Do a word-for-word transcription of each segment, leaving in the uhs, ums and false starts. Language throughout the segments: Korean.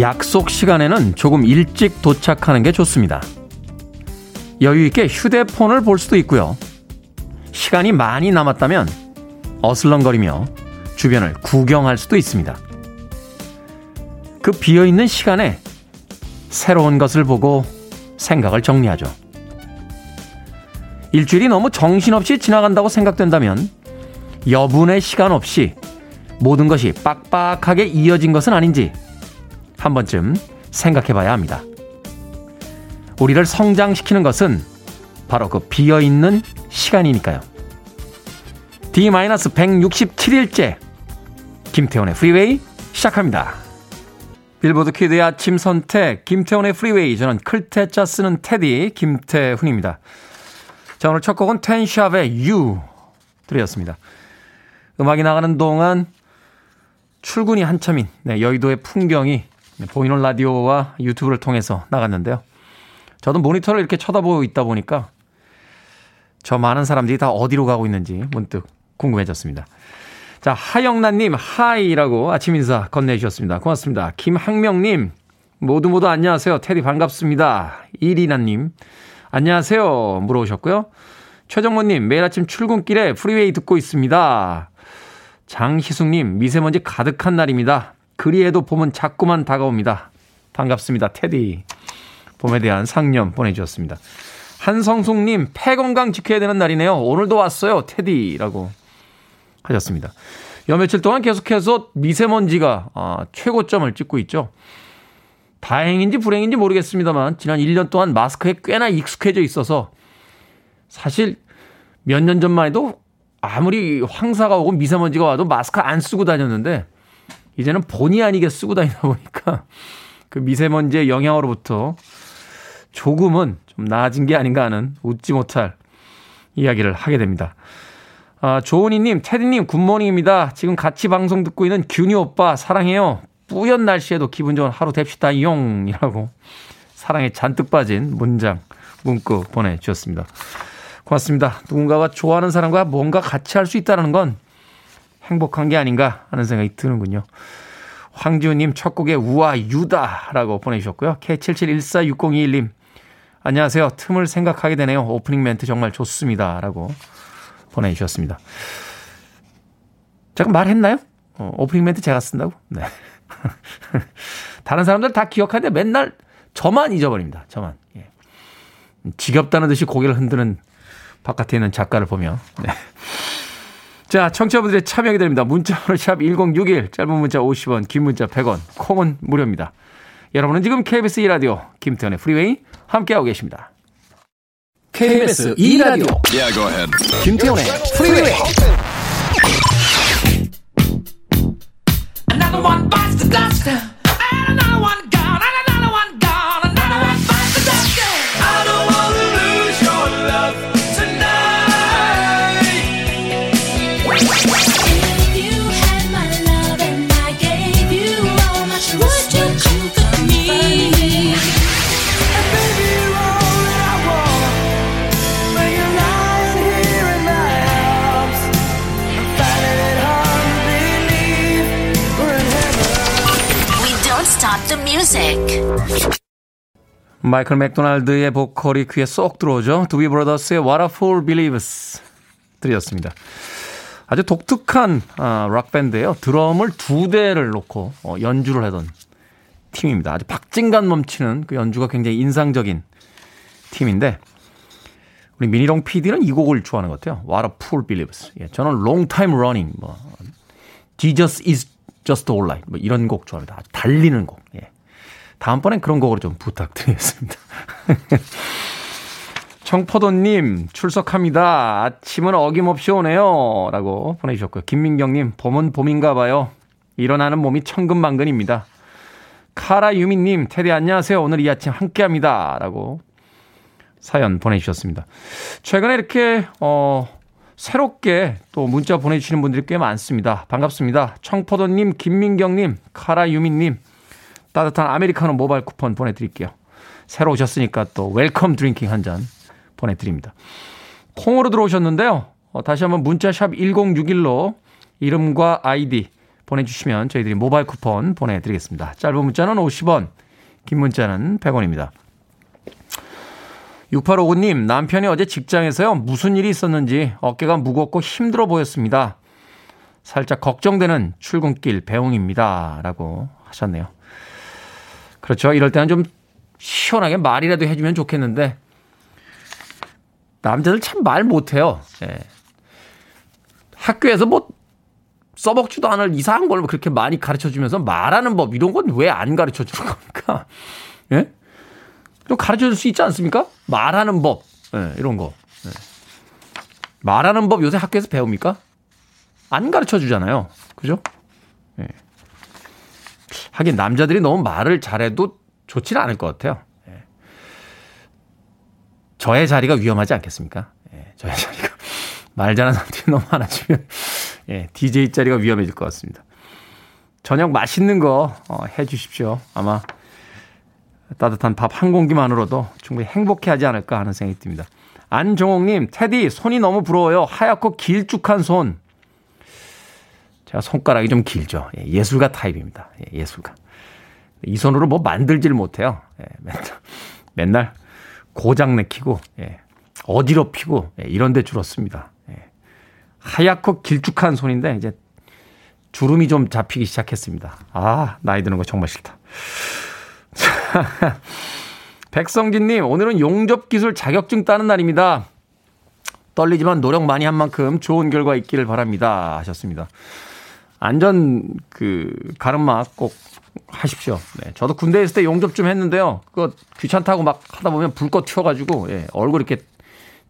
약속 시간에는 조금 일찍 도착하는 게 좋습니다. 여유 있게 휴대폰을 볼 수도 있고요. 시간이 많이 남았다면 어슬렁거리며 주변을 구경할 수도 있습니다. 그 비어있는 시간에 새로운 것을 보고 생각을 정리하죠. 일주일이 너무 정신없이 지나간다고 생각된다면 여분의 시간 없이 모든 것이 빡빡하게 이어진 것은 아닌지 한 번쯤 생각해봐야 합니다. 우리를 성장시키는 것은 바로 그 비어있는 시간이니까요. 디 백육십칠 일째 김태훈의 프리웨이 시작합니다. 빌보드 키드의 아침 선택 김태훈의 프리웨이, 저는 클테짜 쓰는 테디 김태훈입니다. 자, 오늘 첫 곡은 텐샵의 You 들이었습니다. 음악이 나가는 동안 출근이 한참인 네, 여의도의 풍경이 보이는 라디오와 유튜브를 통해서 나갔는데요. 저도 모니터를 이렇게 쳐다보고 있다 보니까 저 많은 사람들이 다 어디로 가고 있는지 문득 궁금해졌습니다. 자, 하영란님 하이라고 아침 인사 건네주셨습니다. 고맙습니다. 김학명님 모두 모두 안녕하세요. 테디 반갑습니다. 이리나님 안녕하세요 물어오셨고요. 최정모님 매일 아침 출근길에 프리웨이 듣고 있습니다. 장희숙님 미세먼지 가득한 날입니다. 그리해도 봄은 자꾸만 다가옵니다. 반갑습니다 테디. 봄에 대한 상념 보내주셨습니다. 한성숙님 폐 건강 지켜야 되는 날이네요. 오늘도 왔어요 테디라고 하셨습니다. 요 며칠 동안 계속해서 미세먼지가 아, 최고점을 찍고 있죠. 다행인지 불행인지 모르겠습니다만 지난 일 년 동안 마스크에 꽤나 익숙해져 있어서 사실 몇 년 전만 해도 아무리 황사가 오고 미세먼지가 와도 마스크 안 쓰고 다녔는데 이제는 본의 아니게 쓰고 다니다 보니까 그 미세먼지의 영향으로부터 조금은 좀 나아진 게 아닌가 하는 웃지 못할 이야기를 하게 됩니다. 아, 조은희님, 테디님 굿모닝입니다. 지금 같이 방송 듣고 있는 균이 오빠 사랑해요. 뿌연 날씨에도 기분 좋은 하루 됩시다 용 이라고 사랑에 잔뜩 빠진 문장 문구 보내주셨습니다. 고맙습니다. 누군가와 좋아하는 사람과 뭔가 같이 할 수 있다는 건 행복한 게 아닌가 하는 생각이 드는군요. 황지훈님 첫 곡에 우와 유다라고 보내주셨고요. 케이 칠칠일사육공이일님 안녕하세요. 틈을 생각하게 되네요. 오프닝 멘트 정말 좋습니다 라고 보내주셨습니다. 잠깐 말했나요? 어, 오프닝 멘트 제가 쓴다고? 네. 다른 사람들 다 기억하는데 맨날 저만 잊어버립니다. 저만. 예. 지겹다는 듯이 고개를 흔드는 바깥에 있는 작가를 보며. 네. 자, 청취자분들의 참여 기다립니다. 문자로 샵 일공육일, 짧은 문자 오십 원, 긴 문자 백 원, 콩은 무료입니다. 여러분은 지금 케이비에스 이 라디오 김태현의 프리웨이 함께하고 계십니다. 케이비에스 이 라디오 yeah, go ahead. 김태현의 프리웨이. Another one bites the dust. Another one gone. Another one gone. Another one bites the dust. I don't want to lose your love tonight. If you had my love and I gave you all my trust, would you come for me? And baby, you're all that I want. When you're lying here in my arms, I'm finding it hard to believe we're in heaven. We don't stop the music. 마이클 맥도날드의 보컬이 귀에 쏙 들어오죠. 두비 브라더스의 What a Fool Believes 들이었습니다. 아주 독특한 아, 락밴드예요. 드럼을 두 대를 놓고 어, 연주를 하던 팀입니다. 아주 박진감 넘치는 그 연주가 굉장히 인상적인 팀인데 우리 미니롱 피디는 이 곡을 좋아하는 것 같아요. What a Fool Believes. 예, 저는 Long Time Running, 뭐, Jesus is just alright 뭐 이런 곡 좋아합니다. 아주 달리는 곡. 예. 다음번엔 그런 곡으로 좀 부탁드리겠습니다. 청포도님 출석합니다. 아침은 어김없이 오네요 라고 보내주셨고요. 김민경님 봄은 봄인가 봐요. 일어나는 몸이 천근만근입니다. 카라유미님 테디 안녕하세요. 오늘 이 아침 함께합니다 라고 사연 보내주셨습니다. 최근에 이렇게 어, 새롭게 또 문자 보내주시는 분들이 꽤 많습니다. 반갑습니다. 청포도님, 김민경님, 카라유미님 따뜻한 아메리카노 모바일 쿠폰 보내드릴게요. 새로 오셨으니까 또 웰컴 드링킹 한 잔 보내드립니다. 콩으로 들어오셨는데요. 어, 다시 한번 문자샵 일공육일로 이름과 아이디 보내주시면 저희들이 모바일 쿠폰 보내드리겠습니다. 짧은 문자는 오십 원, 긴 문자는 백 원입니다. 육팔오구 님, 남편이 어제 직장에서요, 무슨 일이 있었는지 어깨가 무겁고 힘들어 보였습니다. 살짝 걱정되는 출근길 배웅입니다. 라고 하셨네요. 그렇죠. 이럴 때는 좀 시원하게 말이라도 해주면 좋겠는데, 남자들 참 말 못해요. 예. 학교에서 뭐 써먹지도 않을 이상한 걸 그렇게 많이 가르쳐주면서 말하는 법 이런 건 왜 안 가르쳐주는 겁니까? 예? 좀 가르쳐줄 수 있지 않습니까? 말하는 법, 예, 이런 거. 예. 말하는 법 요새 학교에서 배웁니까? 안 가르쳐주잖아요. 그죠? 예. 하긴 남자들이 너무 말을 잘해도 좋지는 않을 것 같아요. 예. 저의 자리가 위험하지 않겠습니까? 예. 저의 자리가 말 잘하는 사람들이 너무 많아지면 예, 디제이 자리가 위험해질 것 같습니다. 저녁 맛있는 거 어, 해주십시오. 아마 따뜻한 밥 한 공기만으로도 충분히 행복해하지 않을까 하는 생각이 듭니다. 안종옥님, 테디 손이 너무 부러워요. 하얗고 길쭉한 손. 제가 손가락이 좀 길죠. 예, 예술가 타입입니다. 예, 예술가. 이 손으로 뭐 만들질 못해요. 예, 맨날, 맨날 고장 내키고 예, 어지럽히고 예, 이런 데 줄었습니다. 예. 하얗고 길쭉한 손인데 이제 주름이 좀 잡히기 시작했습니다. 아, 나이 드는 거 정말 싫다. 백성진님, 오늘은 용접기술 자격증 따는 날입니다. 떨리지만 노력 많이 한 만큼 좋은 결과 있기를 바랍니다. 하셨습니다. 안전 그 가름막 꼭 하십시오. 네, 저도 군대에 있을 때 용접 좀 했는데요. 그거 귀찮다고 막 하다 보면 불꽃 튀어가지고 예, 얼굴 이렇게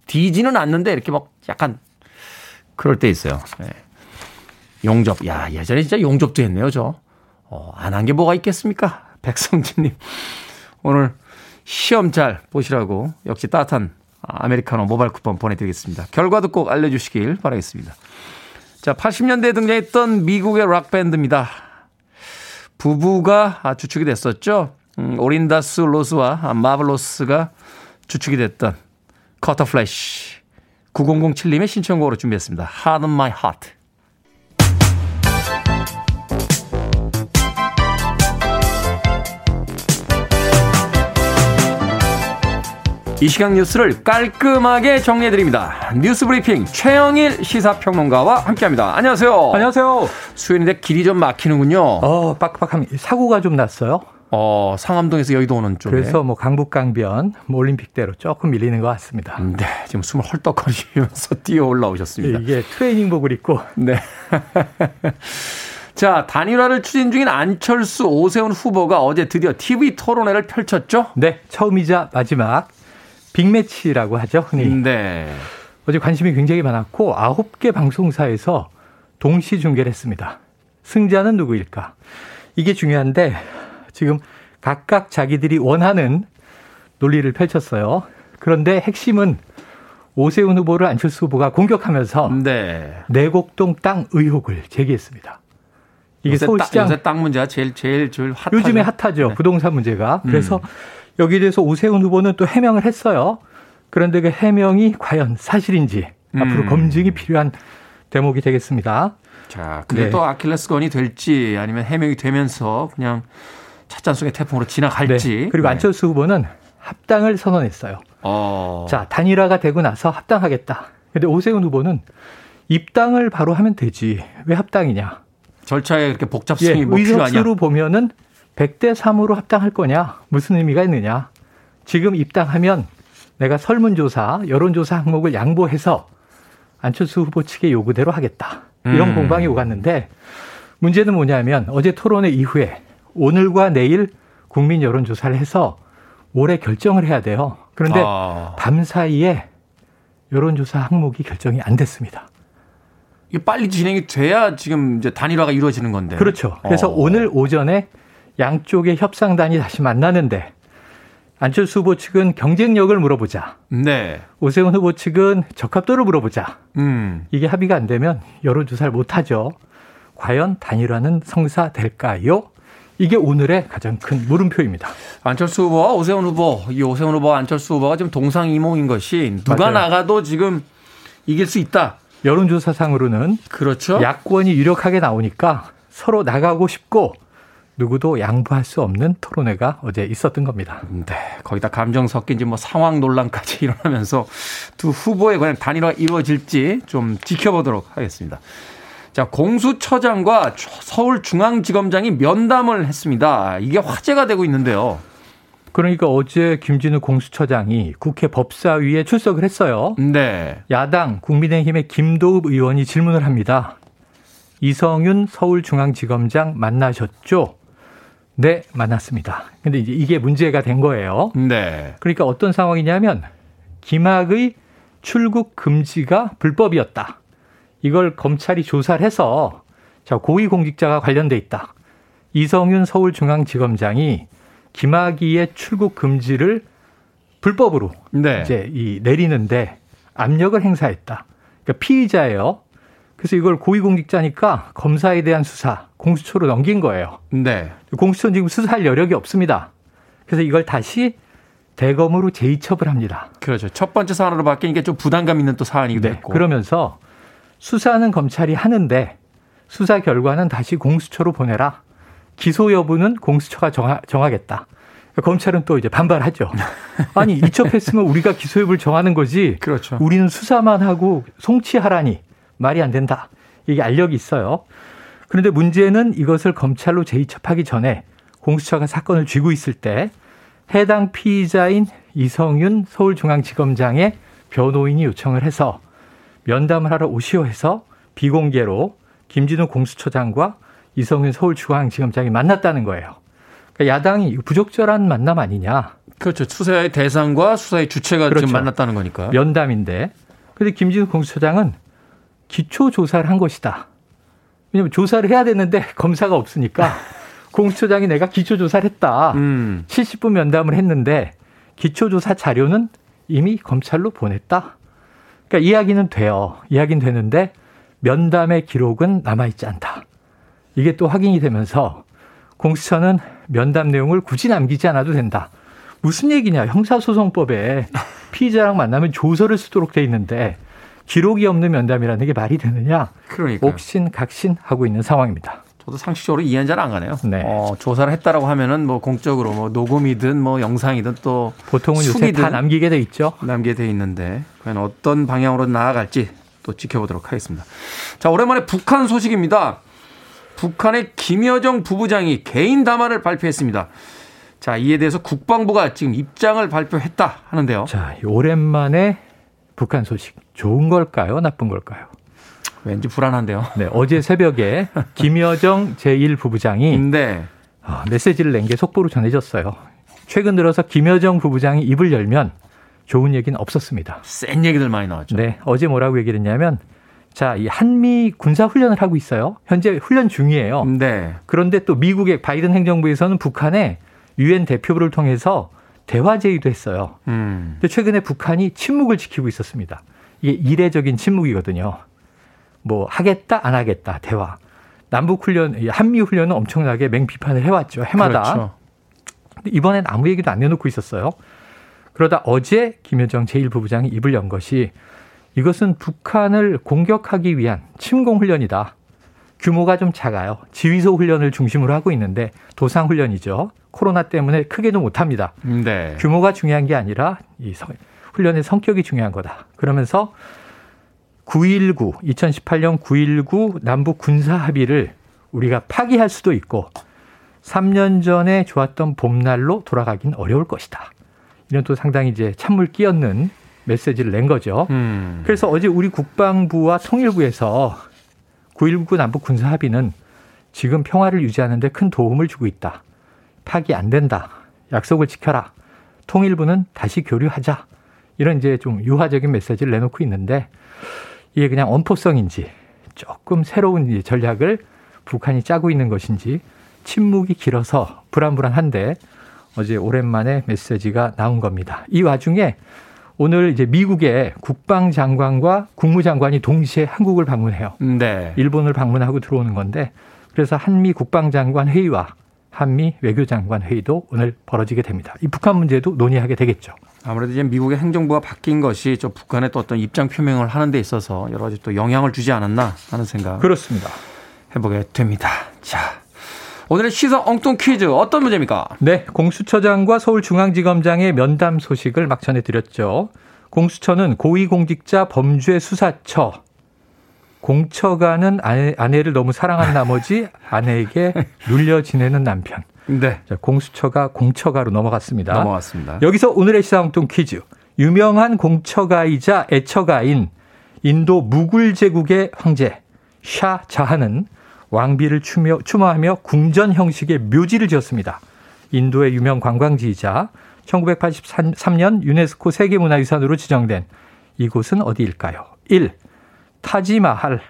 뒤지는 않는데 이렇게 막 약간 그럴 때 있어요. 예. 용접. 야, 예전에 진짜 용접도 했네요, 저. 어, 안 한 게 뭐가 있겠습니까? 백성진님, 오늘 시험 잘 보시라고 역시 따뜻한 아메리카노 모바일 쿠폰 보내드리겠습니다. 결과도 꼭 알려주시길 바라겠습니다. 자, 팔십 년대에 등장했던 미국의 락밴드입니다. 부부가 주축이 됐었죠. 음, 오린다스 로스와 마블로스가 주축이 됐던 커터 플래시. 구공공칠 님의 신청곡으로 준비했습니다. Heart on My Heart. 이 시각 뉴스를 깔끔하게 정리해드립니다. 뉴스브리핑 최영일 시사평론가와 함께합니다. 안녕하세요. 안녕하세요. 수요일인데 길이 좀 막히는군요. 어, 빡빡합니다. 사고가 좀 났어요. 어, 상암동에서 여의도 오는 쪽에. 그래서 뭐 강북강변, 뭐 올림픽대로 조금 밀리는 것 같습니다. 네, 지금 숨을 헐떡거리면서 뛰어 올라오셨습니다. 이게 트레이닝복을 입고. 네. 자, 단일화를 추진 중인 안철수, 오세훈 후보가 어제 드디어 티비 토론회를 펼쳤죠? 네, 처음이자 마지막 빅매치라고 하죠, 흔히. 네. 어제 관심이 굉장히 많았고 아홉 개 방송사에서 동시 중계를 했습니다. 승자는 누구일까? 이게 중요한데 지금 각각 자기들이 원하는 논리를 펼쳤어요. 그런데 핵심은 오세훈 후보를 안철수 후보가 공격하면서 네. 내곡동 땅 의혹을 제기했습니다. 이게 요새 서울시장 요새 땅 문제가 제일 제일 제일 핫하죠. 요즘에 핫하죠. 네. 부동산 문제가. 그래서 음. 여기에 대해서 오세훈 후보는 또 해명을 했어요. 그런데 그 해명이 과연 사실인지 음. 앞으로 검증이 필요한 대목이 되겠습니다. 자, 그게 네. 또 아킬레스건이 될지 아니면 해명이 되면서 그냥 찻잔 속의 태풍으로 지나갈지. 네. 그리고 네. 안철수 후보는 합당을 선언했어요. 어. 자, 단일화가 되고 나서 합당하겠다. 그런데 오세훈 후보는 입당을 바로 하면 되지. 왜 합당이냐. 절차에 그렇게 복잡성이 예, 뭐 필요하냐. 의석수로 보면은 백 대 삼으로 합당할 거냐. 무슨 의미가 있느냐. 지금 입당하면 내가 설문조사, 여론조사 항목을 양보해서 안철수 후보 측의 요구대로 하겠다. 이런 음. 공방이 오갔는데 문제는 뭐냐면 어제 토론회 이후에 오늘과 내일 국민 여론조사를 해서 올해 결정을 해야 돼요. 그런데 아. 밤 사이에 여론조사 항목이 결정이 안 됐습니다. 이게 빨리 진행이 돼야 지금 이제 단일화가 이루어지는 건데. 그렇죠. 그래서 어. 오늘 오전에 양쪽의 협상단이 다시 만나는데 안철수 후보 측은 경쟁력을 물어보자. 네. 오세훈 후보 측은 적합도를 물어보자. 음. 이게 합의가 안 되면 여론조사를 못하죠. 과연 단일화는 성사될까요? 이게 오늘의 가장 큰 물음표입니다. 안철수 후보와 오세훈 후보, 이 오세훈 후보와 안철수 후보가 지금 동상이몽인 것이 누가 맞아요. 나가도 지금 이길 수 있다. 여론조사상으로는 그렇죠. 야권이 유력하게 나오니까 서로 나가고 싶고 누구도 양보할 수 없는 토론회가 어제 있었던 겁니다. 네, 거기다 감정 섞인지 뭐 상황 논란까지 일어나면서 두 후보의 과연 단일화 이루어질지 좀 지켜보도록 하겠습니다. 자, 공수처장과 서울중앙지검장이 면담을 했습니다. 이게 화제가 되고 있는데요. 그러니까 어제 김진우 공수처장이 국회 법사위에 출석을 했어요. 네. 야당 국민의힘의 김도읍 의원이 질문을 합니다. 이성윤 서울중앙지검장 만나셨죠? 네, 만났습니다. 근데 이제 이게 문제가 된 거예요. 네. 그러니까 어떤 상황이냐면 김학의 출국 금지가 불법이었다. 이걸 검찰이 조사를 해서 자, 고위공직자가 관련돼 있다. 이성윤 서울중앙지검장이 김학의의 출국 금지를 불법으로 네. 이제 이 내리는데 압력을 행사했다. 그러니까 피의자예요. 그래서 이걸 고위공직자니까 검사에 대한 수사, 공수처로 넘긴 거예요. 네. 공수처는 지금 수사할 여력이 없습니다. 그래서 이걸 다시 대검으로 재이첩을 합니다. 그렇죠. 첫 번째 사안으로 바뀌니까 좀 부담감 있는 또 사안이기도 네. 했고. 그러면서 수사는 검찰이 하는데 수사 결과는 다시 공수처로 보내라. 기소 여부는 공수처가 정하, 정하겠다. 검찰은 또 이제 반발하죠. 아니, 이첩했으면 우리가 기소 여부를 정하는 거지. 그렇죠. 우리는 수사만 하고 송치하라니. 말이 안 된다. 이게 알력이 있어요. 그런데 문제는 이것을 검찰로 재이첩하기 전에 공수처가 사건을 쥐고 있을 때 해당 피의자인 이성윤 서울중앙지검장의 변호인이 요청을 해서 면담을 하러 오시오 해서 비공개로 김진우 공수처장과 이성윤 서울중앙지검장이 만났다는 거예요. 그러니까 야당이 부적절한 만남 아니냐. 그렇죠. 수사의 대상과 수사의 주체가 그렇죠. 지금 만났다는 거니까. 면담인데. 그런데 김진우 공수처장은 기초조사를 한 것이다. 왜냐하면 조사를 해야 되는데 검사가 없으니까 공수처장이 내가 기초조사를 했다. 음. 칠십 분 면담을 했는데 기초조사 자료는 이미 검찰로 보냈다. 그러니까 이야기는 돼요. 이야기는 되는데 면담의 기록은 남아있지 않다. 이게 또 확인이 되면서 공수처는 면담 내용을 굳이 남기지 않아도 된다. 무슨 얘기냐. 형사소송법에 피의자랑 만나면 조서를 쓰도록 돼 있는데 기록이 없는 면담이라는 게 말이 되느냐. 그러니까요. 옥신각신하고 있는 상황입니다. 저도 상식적으로 이해는 잘 안 가네요. 네. 어, 조사를 했다라고 하면은 뭐 공적으로 뭐 녹음이든 뭐 영상이든 또 보통은 요새 다 남기게 돼 있죠. 남기게 돼 있는데 과연 어떤 방향으로 나아갈지 또 지켜보도록 하겠습니다. 자, 오랜만에 북한 소식입니다. 북한의 김여정 부부장이 개인 담화를 발표했습니다. 자, 이에 대해서 국방부가 지금 입장을 발표했다 하는데요. 자, 오랜만에 북한 소식. 좋은 걸까요? 나쁜 걸까요? 왠지 불안한데요. 네, 어제 새벽에 김여정 제일 부부장이 네. 어, 메시지를 낸 게 속보로 전해졌어요. 최근 들어서 김여정 부부장이 입을 열면 좋은 얘기는 없었습니다. 센 얘기들 많이 나왔죠. 네, 어제 뭐라고 얘기를 했냐면 자, 이 한미 군사훈련을 하고 있어요. 현재 훈련 중이에요. 네. 그런데 또 미국의 바이든 행정부에서는 북한에 유엔 대표부를 통해서 대화 제의도 했어요. 음. 근데 최근에 북한이 침묵을 지키고 있었습니다. 이게 이례적인 침묵이거든요. 뭐 하겠다 안 하겠다 대화. 남북훈련, 한미훈련은 엄청나게 맹비판을 해왔죠. 해마다. 그렇죠. 근데 이번엔 아무 얘기도 안 내놓고 있었어요. 그러다 어제 김여정 제일 부부장이 입을 연 것이 이것은 북한을 공격하기 위한 침공훈련이다. 규모가 좀 작아요. 지휘소 훈련을 중심으로 하고 있는데 도상훈련이죠. 코로나 때문에 크게도 못합니다. 네. 규모가 중요한 게 아니라 이 성, 훈련의 성격이 중요한 거다. 그러면서 구일구, 이천십팔 년 구일구 남북 군사 합의를 우리가 파기할 수도 있고 삼 년 전에 좋았던 봄날로 돌아가긴 어려울 것이다. 이런 또 상당히 이제 찬물 끼얹는 메시지를 낸 거죠. 음. 그래서 어제 우리 국방부와 통일부에서 구일구 남북 군사 합의는 지금 평화를 유지하는 데 큰 도움을 주고 있다. 파기 안 된다. 약속을 지켜라. 통일부는 다시 교류하자. 이런 이제 좀 유화적인 메시지를 내놓고 있는데 이게 그냥 엄포성인지 조금 새로운 전략을 북한이 짜고 있는 것인지 침묵이 길어서 불안불안한데 어제 오랜만에 메시지가 나온 겁니다. 이 와중에 오늘 이제 미국의 국방장관과 국무장관이 동시에 한국을 방문해요. 네. 일본을 방문하고 들어오는 건데 그래서 한미 국방장관 회의와 한미 외교장관 회의도 오늘 벌어지게 됩니다. 이 북한 문제도 논의하게 되겠죠. 아무래도 이제 미국의 행정부가 바뀐 것이 저 북한의 또 어떤 입장 표명을 하는 데 있어서 여러 가지 또 영향을 주지 않았나 하는 생각. 그렇습니다. 해보게 됩니다. 자, 오늘의 시사 엉뚱 퀴즈 어떤 문제입니까? 네, 공수처장과 서울중앙지검장의 면담 소식을 막 전해드렸죠. 공수처는 고위공직자 범죄수사처, 공처가는 아내, 아내를 너무 사랑한 나머지 아내에게 눌려 지내는 남편. 네. 자, 공수처가 공처가로 넘어갔습니다. 넘어갔습니다. 여기서 오늘의 시사 엉뚱 퀴즈. 유명한 공처가이자 애처가인 인도 무굴 제국의 황제 샤 자한은 왕비를 추며, 추모하며 궁전 형식의 묘지를 지었습니다. 인도의 유명 관광지이자 천구백팔십삼 년 유네스코 세계문화유산으로 지정된 이곳은 어디일까요? 일. 타지마할,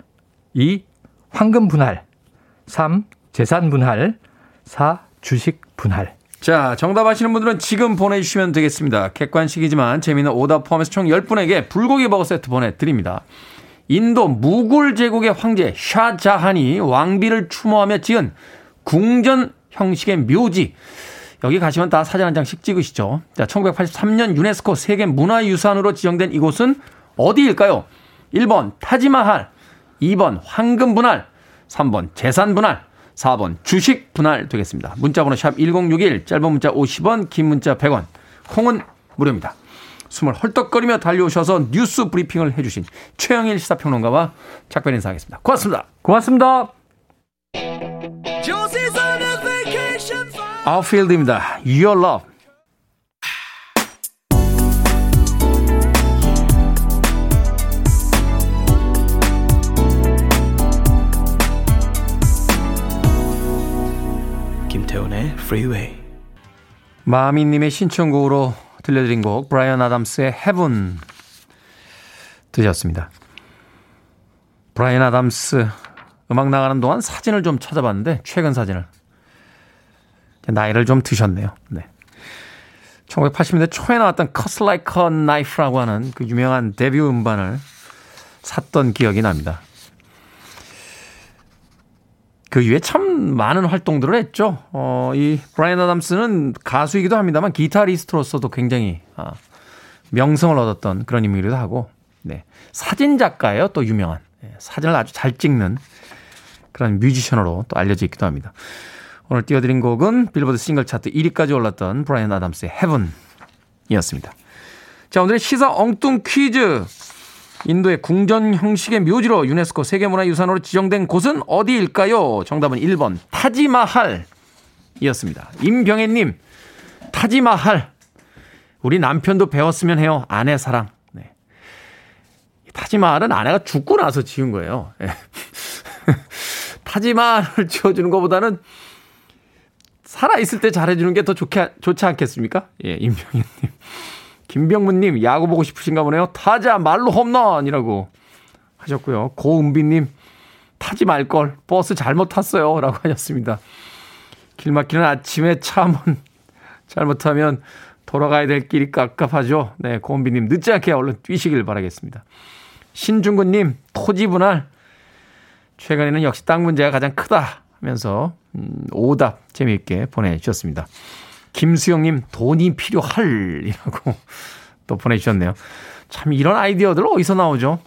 이. 황금분할, 삼. 재산분할, 사. 주식분할. 자, 정답 아시는 분들은 지금 보내주시면 되겠습니다. 객관식이지만 재미있는 오답 포함해서 총 열 분에게 불고기 버거 세트 보내드립니다. 인도 무굴 제국의 황제 샤자한이 왕비를 추모하며 지은 궁전 형식의 묘지. 여기 가시면 다 사진 한 장씩 찍으시죠. 자, 천구백팔십삼 년 유네스코 세계문화유산으로 지정된 이곳은 어디일까요? 일 번 타지마할, 이 번 황금분할, 삼 번 재산분할, 사 번 주식분할 되겠습니다. 문자번호 샵 일공육일, 짧은 문자 오십 원, 긴 문자 백 원, 콩은 무료입니다. 숨을 헐떡거리며 달려오셔서 뉴스 브리핑을 해주신 최영일 시사평론가와 작별 인사하겠습니다. 고맙습니다. 고맙습니다. 아웃필드입니다. Your Love. 김태훈의 Freeway. 마미님의 신청곡으로 들려드린 곡 브라이언 아담스의 Heaven 들으셨습니다. 브라이언 아담스 음악 나가는 동안 사진을 좀 찾아봤는데 최근 사진을. 나이를 좀 드셨네요. 네. 천구백팔십 년대 초에 나왔던 Cuts Like a Knife라고 하는 그 유명한 데뷔 음반을 샀던 기억이 납니다. 그 이후에 참 많은 활동들을 했죠. 어, 이 브라이언 아담스는 가수이기도 합니다만 기타리스트로서도 굉장히 아, 명성을 얻었던 그런 인물이기도 하고, 네. 사진작가예요. 또 유명한. 네. 사진을 아주 잘 찍는 그런 뮤지션으로 또 알려져 있기도 합니다. 오늘 띄워드린 곡은 빌보드 싱글 차트 일 위까지 올랐던 브라이언 아담스의 헤븐이었습니다. 자, 오늘의 시사 엉뚱 퀴즈. 인도의 궁전 형식의 묘지로 유네스코 세계문화유산으로 지정된 곳은 어디일까요? 정답은 일 번 타지마할이었습니다. 임병혜님, 타지마할. 우리 남편도 배웠으면 해요. 아내 사랑. 네. 타지마할은 아내가 죽고 나서 지은 거예요. 네. 타지마할을 지어주는 것보다는 살아있을 때 잘해주는 게 더 좋게, 좋지 않겠습니까? 예, 임병현님. 김병문님, 야구 보고 싶으신가 보네요. 타자, 말로 홈런이라고 하셨고요. 고은비님, 타지 말걸. 버스 잘못 탔어요. 라고 하셨습니다. 길 막히는 아침에 차 한번 잘못하면 돌아가야 될 길이 깝깝하죠. 네, 고은비님, 늦지 않게 얼른 뛰시길 바라겠습니다. 신중근님, 토지분할. 최근에는 역시 땅 문제가 가장 크다 하면서 음, 오답 재미있게 보내주셨습니다. 김수영님, 돈이 필요할이라고 또 보내주셨네요. 참 이런 아이디어들 어디서 나오죠?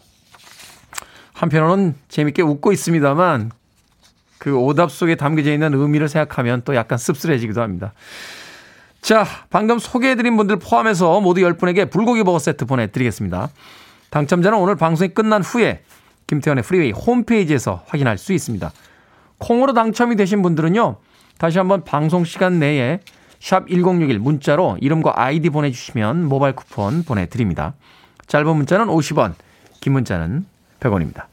한편으로는 재미있게 웃고 있습니다만 그 오답 속에 담겨져 있는 의미를 생각하면 또 약간 씁쓸해지기도 합니다. 자, 방금 소개해드린 분들 포함해서 모두 열 분에게 불고기 버거 세트 보내드리겠습니다. 당첨자는 오늘 방송이 끝난 후에 김태현의 프리웨이 홈페이지에서 확인할 수 있습니다. 콩으로 당첨이 되신 분들은요, 다시 한번 방송 시간 내에 샵 천육십일 문자로 이름과 아이디 보내주시면 모바일 쿠폰 보내드립니다. 짧은 문자는 오십 원, 긴 문자는 백 원입니다.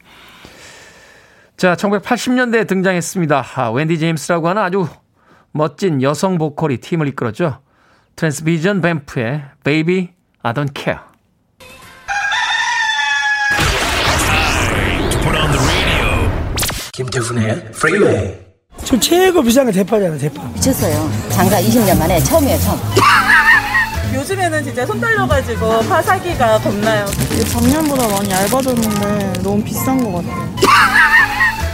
자, 천구백팔십 년대에 등장했습니다. 아, 웬디 제임스라고 하는 아주 멋진 여성 보컬이 팀을 이끌었죠. 트랜스비전 뱀프의 Baby I Don't Care. 김태훈의 프리웨이. 지금 최고 비싼 게 대파잖아요. 대파 미쳤어요. 장가 이십 년 만에 처음이에요. 처음. 요즘에는 진짜 손 떨려가지고 파 사기가 겁나요. 작년보다 많이 얇아졌는데 너무 비싼 것 같아요.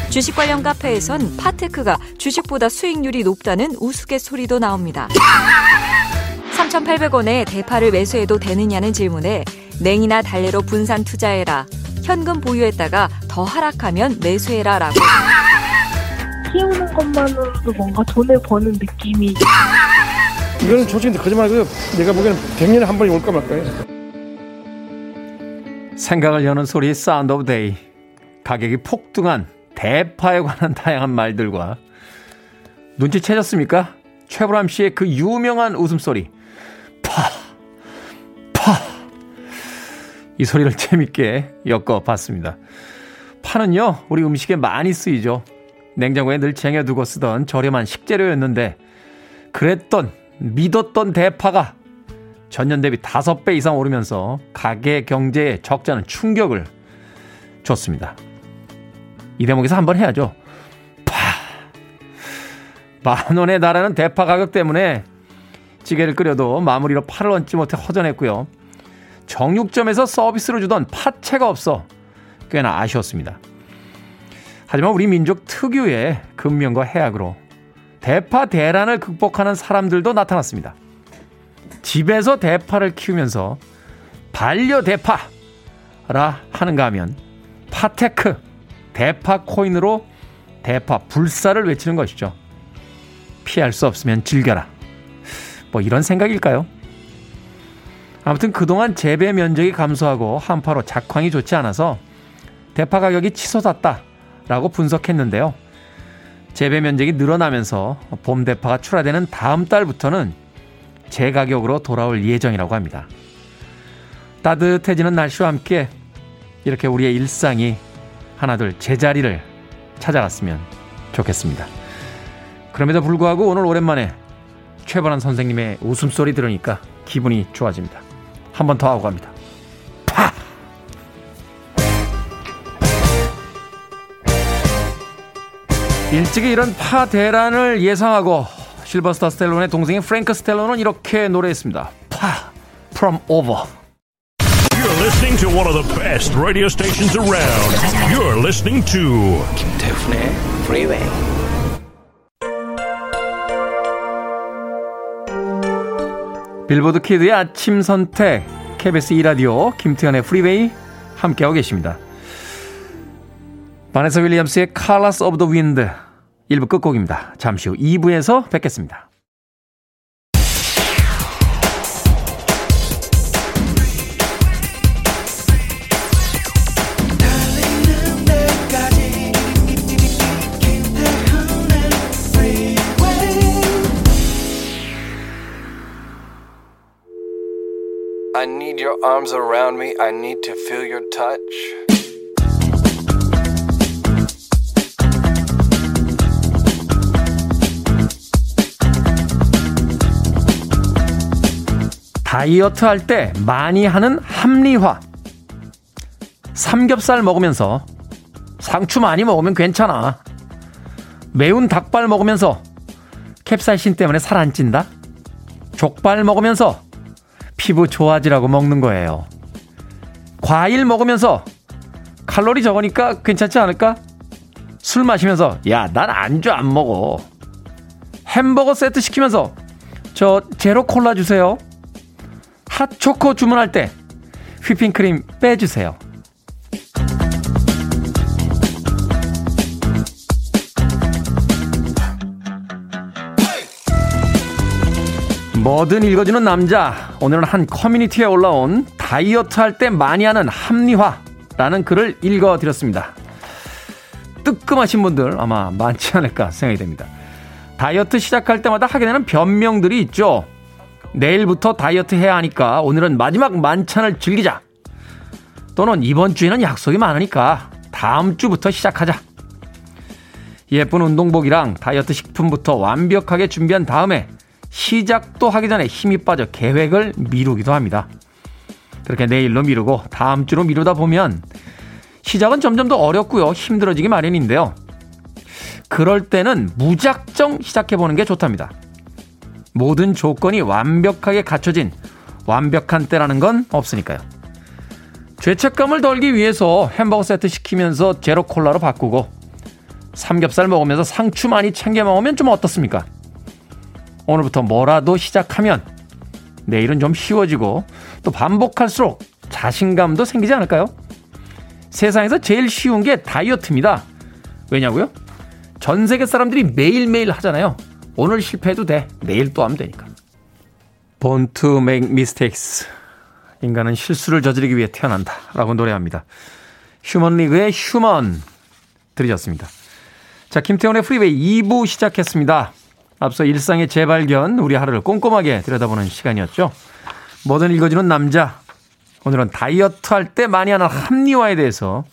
주식 관련 카페에선 파테크가 주식보다 수익률이 높다는 우스갯소리도 나옵니다. 삼천팔백 원에 대파를 매수해도 되느냐는 질문에 냉이나 달래로 분산 투자해라. 현금 보유했다가 더 하락하면 매수해라라고. 키우는 것만으로도 뭔가 돈을 버는 느낌이. 이건 솔직히 거짓말이고요. 내가 보기에는 백 년에 한 번이 올까 말까요. 생각을 여는 소리 사운드 오브 데이. 가격이 폭등한 대파에 관한 다양한 말들과 눈치채셨습니까? 최불암 씨의 그 유명한 웃음소리. 파! 파! 이 소리를 재밌게 엮어봤습니다. 파는요, 우리 음식에 많이 쓰이죠. 냉장고에 늘 쟁여두고 쓰던 저렴한 식재료였는데 그랬던, 믿었던 대파가 전년 대비 다섯 배 이상 오르면서 가계 경제에 적잖은 충격을 줬습니다. 이 대목에서 한번 해야죠. 파! 만 원에 달하는 대파 가격 때문에 찌개를 끓여도 마무리로 파를 얹지 못해 허전했고요. 정육점에서 서비스로 주던 파채가 없어 꽤나 아쉬웠습니다. 하지만 우리 민족 특유의 근면과 해악으로 대파 대란을 극복하는 사람들도 나타났습니다. 집에서 대파를 키우면서 반려대파라 하는가 하면 파테크, 대파코인으로 대파 불사를 외치는 것이죠. 피할 수 없으면 즐겨라. 뭐 이런 생각일까요? 아무튼 그동안 재배 면적이 감소하고 한파로 작황이 좋지 않아서 대파 가격이 치솟았다라고 분석했는데요. 재배 면적이 늘어나면서 봄 대파가 출하되는 다음 달부터는 재가격으로 돌아올 예정이라고 합니다. 따뜻해지는 날씨와 함께 이렇게 우리의 일상이 하나둘 제자리를 찾아갔으면 좋겠습니다. 그럼에도 불구하고 오늘 오랜만에 최반환 선생님의 웃음소리 들으니까 기분이 좋아집니다. 한 번 더 하고 갑니다. 파! 일찍이 이런 파 대란을 예상하고 실버스타 스텔론의 동생인 프랭크 스텔론은 이렇게 노래했습니다. 파! From Over. You're listening to one of the best radio stations around. You're listening to 김태훈의 Freeway. 빌보드 키드의 아침 선택 케이비에스 이 라디오 김태현의 프리웨이 함께하고 계십니다. 바네사 윌리엄스의 Colors of the Wind 일 부 끝곡입니다. 잠시 후 이 부에서 뵙겠습니다. I need your arms around me. I need to feel your touch. 다이어트 할 때 많이 하는 합리화. 삼겹살 먹으면서 상추 많이 먹으면 괜찮아. 매운 닭발 먹으면서 캡사이신 때문에 살 안 찐다. 족발 먹으면서 피부 좋아지라고 먹는 거예요. 과일 먹으면서 칼로리 적으니까 괜찮지 않을까? 술 마시면서 야, 난 안주 안 먹어. 햄버거 세트 시키면서 저 제로 콜라 주세요. 핫초코 주문할 때 휘핑크림 빼주세요. 뭐든 읽어주는 남자, 오늘은 한 커뮤니티에 올라온 다이어트 할 때 많이 하는 합리화라는 글을 읽어드렸습니다. 뜨끔하신 분들 아마 많지 않을까 생각이 됩니다. 다이어트 시작할 때마다 하게 되는 변명들이 있죠. 내일부터 다이어트 해야 하니까 오늘은 마지막 만찬을 즐기자. 또는 이번 주에는 약속이 많으니까 다음 주부터 시작하자. 예쁜 운동복이랑 다이어트 식품부터 완벽하게 준비한 다음에 시작도 하기 전에 힘이 빠져 계획을 미루기도 합니다. 그렇게 내일로 미루고 다음 주로 미루다 보면 시작은 점점 더 어렵고요. 힘들어지기 마련인데요. 그럴 때는 무작정 시작해보는 게 좋답니다. 모든 조건이 완벽하게 갖춰진 완벽한 때라는 건 없으니까요. 죄책감을 덜기 위해서 햄버거 세트 시키면서 제로 콜라로 바꾸고 삼겹살 먹으면서 상추 많이 챙겨 먹으면 좀 어떻습니까? 오늘부터 뭐라도 시작하면 내일은 좀 쉬워지고 또 반복할수록 자신감도 생기지 않을까요? 세상에서 제일 쉬운 게 다이어트입니다. 왜냐고요? 전 세계 사람들이 매일매일 하잖아요. 오늘 실패해도 돼. 내일 또 하면 되니까. Born to make mistakes. 인간은 실수를 저지르기 위해 태어난다. 라고 노래합니다. 휴먼리그의 휴먼 들으셨습니다. 자, 김태훈의 프리웨이 이 부 시작했습니다. 앞서 일상의 재발견, 우리 하루를 꼼꼼하게 들여다보는 시간이었죠. 뭐든 읽어주는 남자. 오늘은 다이어트 할 때 많이 하는 합리화에 대해서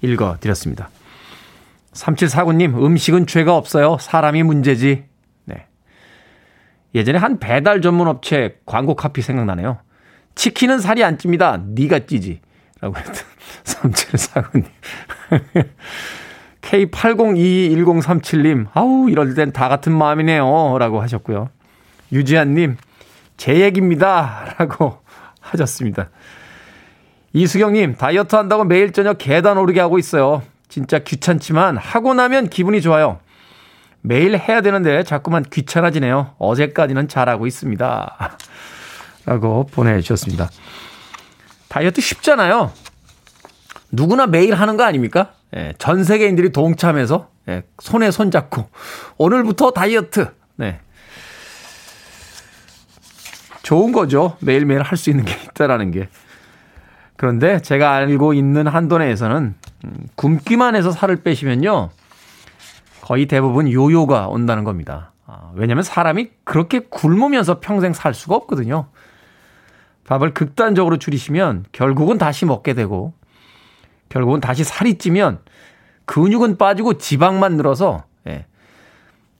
읽어드렸습니다. 삼칠사구 님, 음식은 죄가 없어요. 사람이 문제지. 네. 예전에 한 배달 전문 업체 광고 카피 생각나네요. 치킨은 살이 안 찝니다. 네가 찌지. 라고 했던 삼칠사구 님. 케이 팔공이일공삼칠 님, 아우, 이럴 땐 다 같은 마음이네요. 라고 하셨고요. 유지한님, 제 얘기입니다. 라고 하셨습니다. 이수경님, 다이어트 한다고 매일 저녁 계단 오르게 하고 있어요. 진짜 귀찮지만 하고 나면 기분이 좋아요. 매일 해야 되는데 자꾸만 귀찮아지네요. 어제까지는 잘하고 있습니다. 라고 보내주셨습니다. 다이어트 쉽잖아요. 누구나 매일 하는 거 아닙니까? 예, 전 세계인들이 동참해서 예, 손에 손잡고 오늘부터 다이어트. 네. 좋은 거죠. 매일매일 할 수 있는 게 있다라는 게. 그런데 제가 알고 있는 한도내에서는 굶기만 해서 살을 빼시면요. 거의 대부분 요요가 온다는 겁니다. 아, 왜냐하면 사람이 그렇게 굶으면서 평생 살 수가 없거든요. 밥을 극단적으로 줄이시면 결국은 다시 먹게 되고 결국은 다시 살이 찌면 근육은 빠지고 지방만 늘어서 예.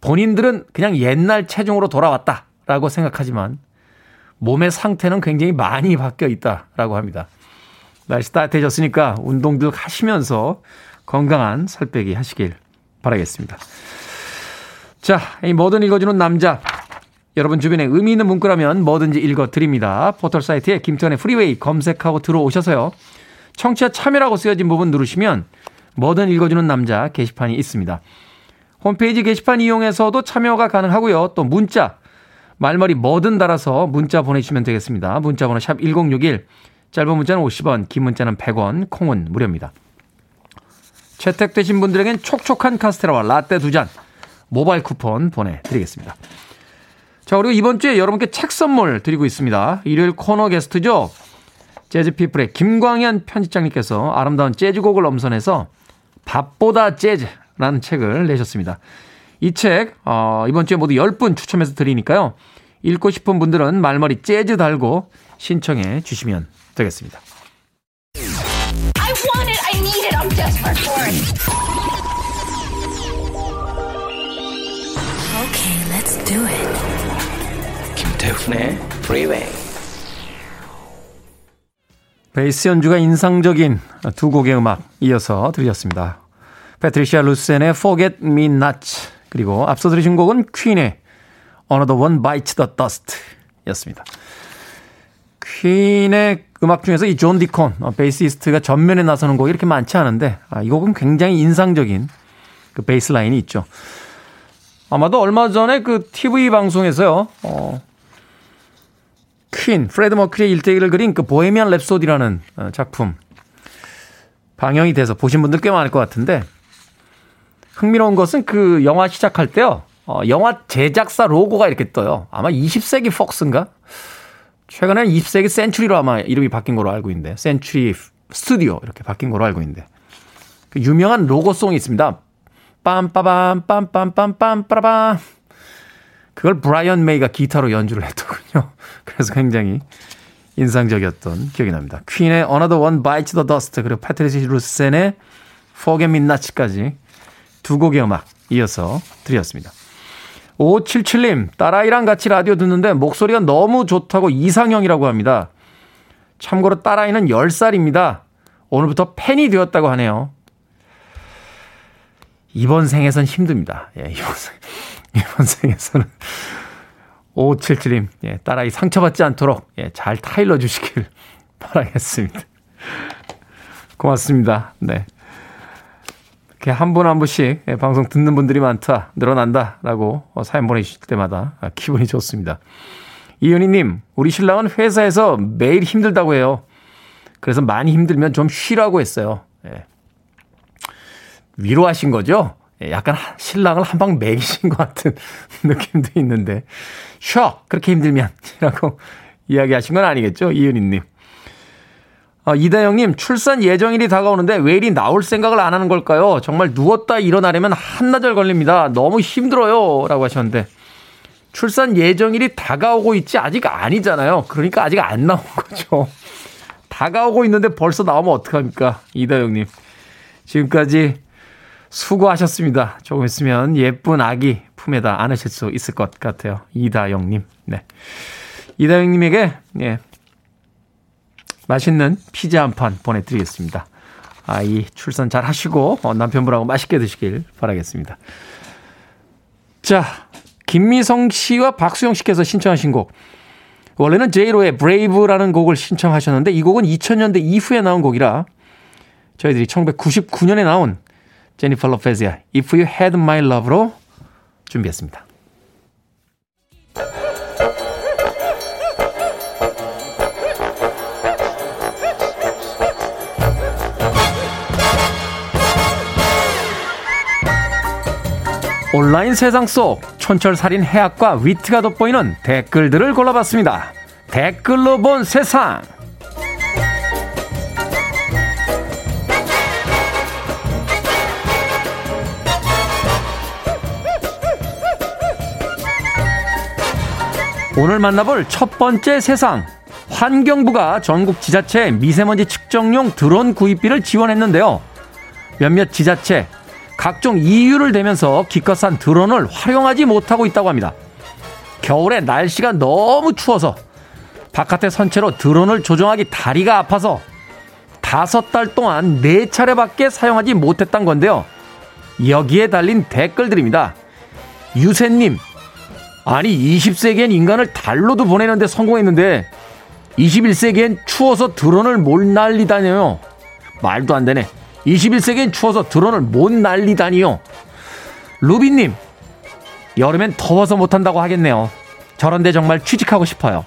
본인들은 그냥 옛날 체중으로 돌아왔다라고 생각하지만 몸의 상태는 굉장히 많이 바뀌어 있다라고 합니다. 날씨 따뜻해졌으니까 운동들 하시면서 건강한 살 빼기 하시길 바라겠습니다. 자, 이 뭐든 읽어주는 남자. 여러분 주변에 의미 있는 문구라면 뭐든지 읽어드립니다. 포털사이트에 김태현의 프리웨이 검색하고 들어오셔서요. 청취자 참여라고 쓰여진 부분 누르시면 뭐든 읽어주는 남자 게시판이 있습니다. 홈페이지 게시판 이용해서도 참여가 가능하고요. 또 문자, 말머리 뭐든 달아서 문자 보내주시면 되겠습니다. 문자번호 샵 일공육일, 짧은 문자는 오십 원, 긴 문자는 백 원, 콩은 무료입니다. 채택되신 분들에겐 촉촉한 카스테라와 라떼 두 잔, 모바일 쿠폰 보내드리겠습니다. 자, 그리고 이번 주에 여러분께 책 선물 드리고 있습니다. 일요일 코너 게스트죠. 재즈피플의 김광현 편집장님께서 아름다운 재즈곡을 엄선해서 밥보다 재즈라는 책을 내셨습니다. 이 책 어, 이번 주에 모두 열 분 추첨해서 드리니까요. 읽고 싶은 분들은 말머리 재즈 달고 신청해 주시면 되겠습니다. I want it, I need it, I'm desperate for it. Okay, let's do it. 김태훈의 Freeway. 베이스 연주가 인상적인 두 곡의 음악 이어서 들으셨습니다. 패트리시아 루센의 Forget Me Not, 그리고 앞서 들으신 곡은 퀸의 Another One Bites the Dust 였습니다. 퀸의 음악 중에서 이 존 디콘, 베이시스트가 전면에 나서는 곡이 이렇게 많지 않은데 이 곡은 굉장히 인상적인 그 베이스 라인이 있죠. 아마도 얼마 전에 그 티비 방송에서요. 어, 퀸, 프레드 머큐리의 일대기를 그린 그 보헤미안 랩소디라는 작품 방영이 돼서 보신 분들 꽤 많을 것 같은데, 흥미로운 것은 그 영화 시작할 때요, 어, 영화 제작사 로고가 이렇게 떠요. 아마 이십 세기 폭스인가? 최근에는 이십 세기 센츄리로 아마 이름이 바뀐 걸로 알고 있는데, 센츄리 스튜디오 이렇게 바뀐 걸로 알고 있는데, 그 유명한 로고송이 있습니다. 빰빠밤 빰빰빰빰 빠라밤. 그걸 브라이언 메이가 기타로 연주를 했더군요. 그래서 굉장히 인상적이었던 기억이 납니다. 퀸의 Another One Bites the Dust, 그리고 패트리시 루센의 Forget Me Not까지 두 곡의 음악 이어서 드렸습니다. 오오칠칠 님, 딸아이랑 같이 라디오 듣는데 목소리가 너무 좋다고 이상형이라고 합니다. 참고로 딸아이는 열 살입니다. 오늘부터 팬이 되었다고 하네요. 이번 생에선 힘듭니다. 예, 이번 생. 이번 생에서는 오오칠칠 님, 예, 딸아이 상처받지 않도록 예, 잘 타일러 주시길 바라겠습니다. 고맙습니다. 네, 이렇게 한 분 한 분씩 예, 방송 듣는 분들이 많다, 늘어난다라고 어, 사연 보내주실 때마다 아, 기분이 좋습니다. 이윤희님, 우리 신랑은 회사에서 매일 힘들다고 해요. 그래서 많이 힘들면 좀 쉬라고 했어요. 예. 위로하신 거죠? 약간 신랑을 한방 매기신 것 같은 느낌도 있는데, 쉬어! 그렇게 힘들면! 라고 이야기하신 건 아니겠죠? 이은희님. 아, 이다영님, 출산 예정일이 다가오는데 왜 이리 나올 생각을 안 하는 걸까요? 정말 누웠다 일어나려면 한나절 걸립니다. 너무 힘들어요. 라고 하셨는데, 출산 예정일이 다가오고 있지 아직 아니잖아요. 그러니까 아직 안 나온 거죠. 다가오고 있는데 벌써 나오면 어떡합니까? 이다영님. 지금까지 수고하셨습니다. 조금 있으면 예쁜 아기 품에다 안으실 수 있을 것 같아요. 이다영님. 네. 이다영님에게, 예, 맛있는 피자 한 판 보내드리겠습니다. 아이 출산 잘 하시고 남편분하고 맛있게 드시길 바라겠습니다. 자, 김미성 씨와 박수영 씨께서 신청하신 곡, 원래는 제이로의 브레이브라는 곡을 신청하셨는데 이 곡은 이천 년대 이후에 나온 곡이라 저희들이 천구백구십구 년에 나온 제니퍼 로페즈의 If You Had My Love로 준비했습니다. 온라인 세상 속 촌철살인 해학과 위트가 돋보이는 댓글들을 골라봤습니다. 댓글로 본 세상. 오늘 만나볼 첫 번째 세상. 환경부가 전국 지자체에 미세먼지 측정용 드론 구입비를 지원했는데요. 몇몇 지자체 각종 이유를 대면서 기껏 산 드론을 활용하지 못하고 있다고 합니다. 겨울에 날씨가 너무 추워서 바깥에 선 채로 드론을 조종하기 다리가 아파서 다섯 달 동안 네 차례밖에 사용하지 못했던 건데요. 여기에 달린 댓글들입니다. 유세님, 아니 이십 세기엔 인간을 달로도 보내는데 성공했는데 이십일 세기엔 추워서 드론을 못 날리다니요. 말도 안 되네. 이십일 세기엔 추워서 드론을 못 날리다니요. 루비님, 여름엔 더워서 못한다고 하겠네요. 저런데 정말 취직하고 싶어요.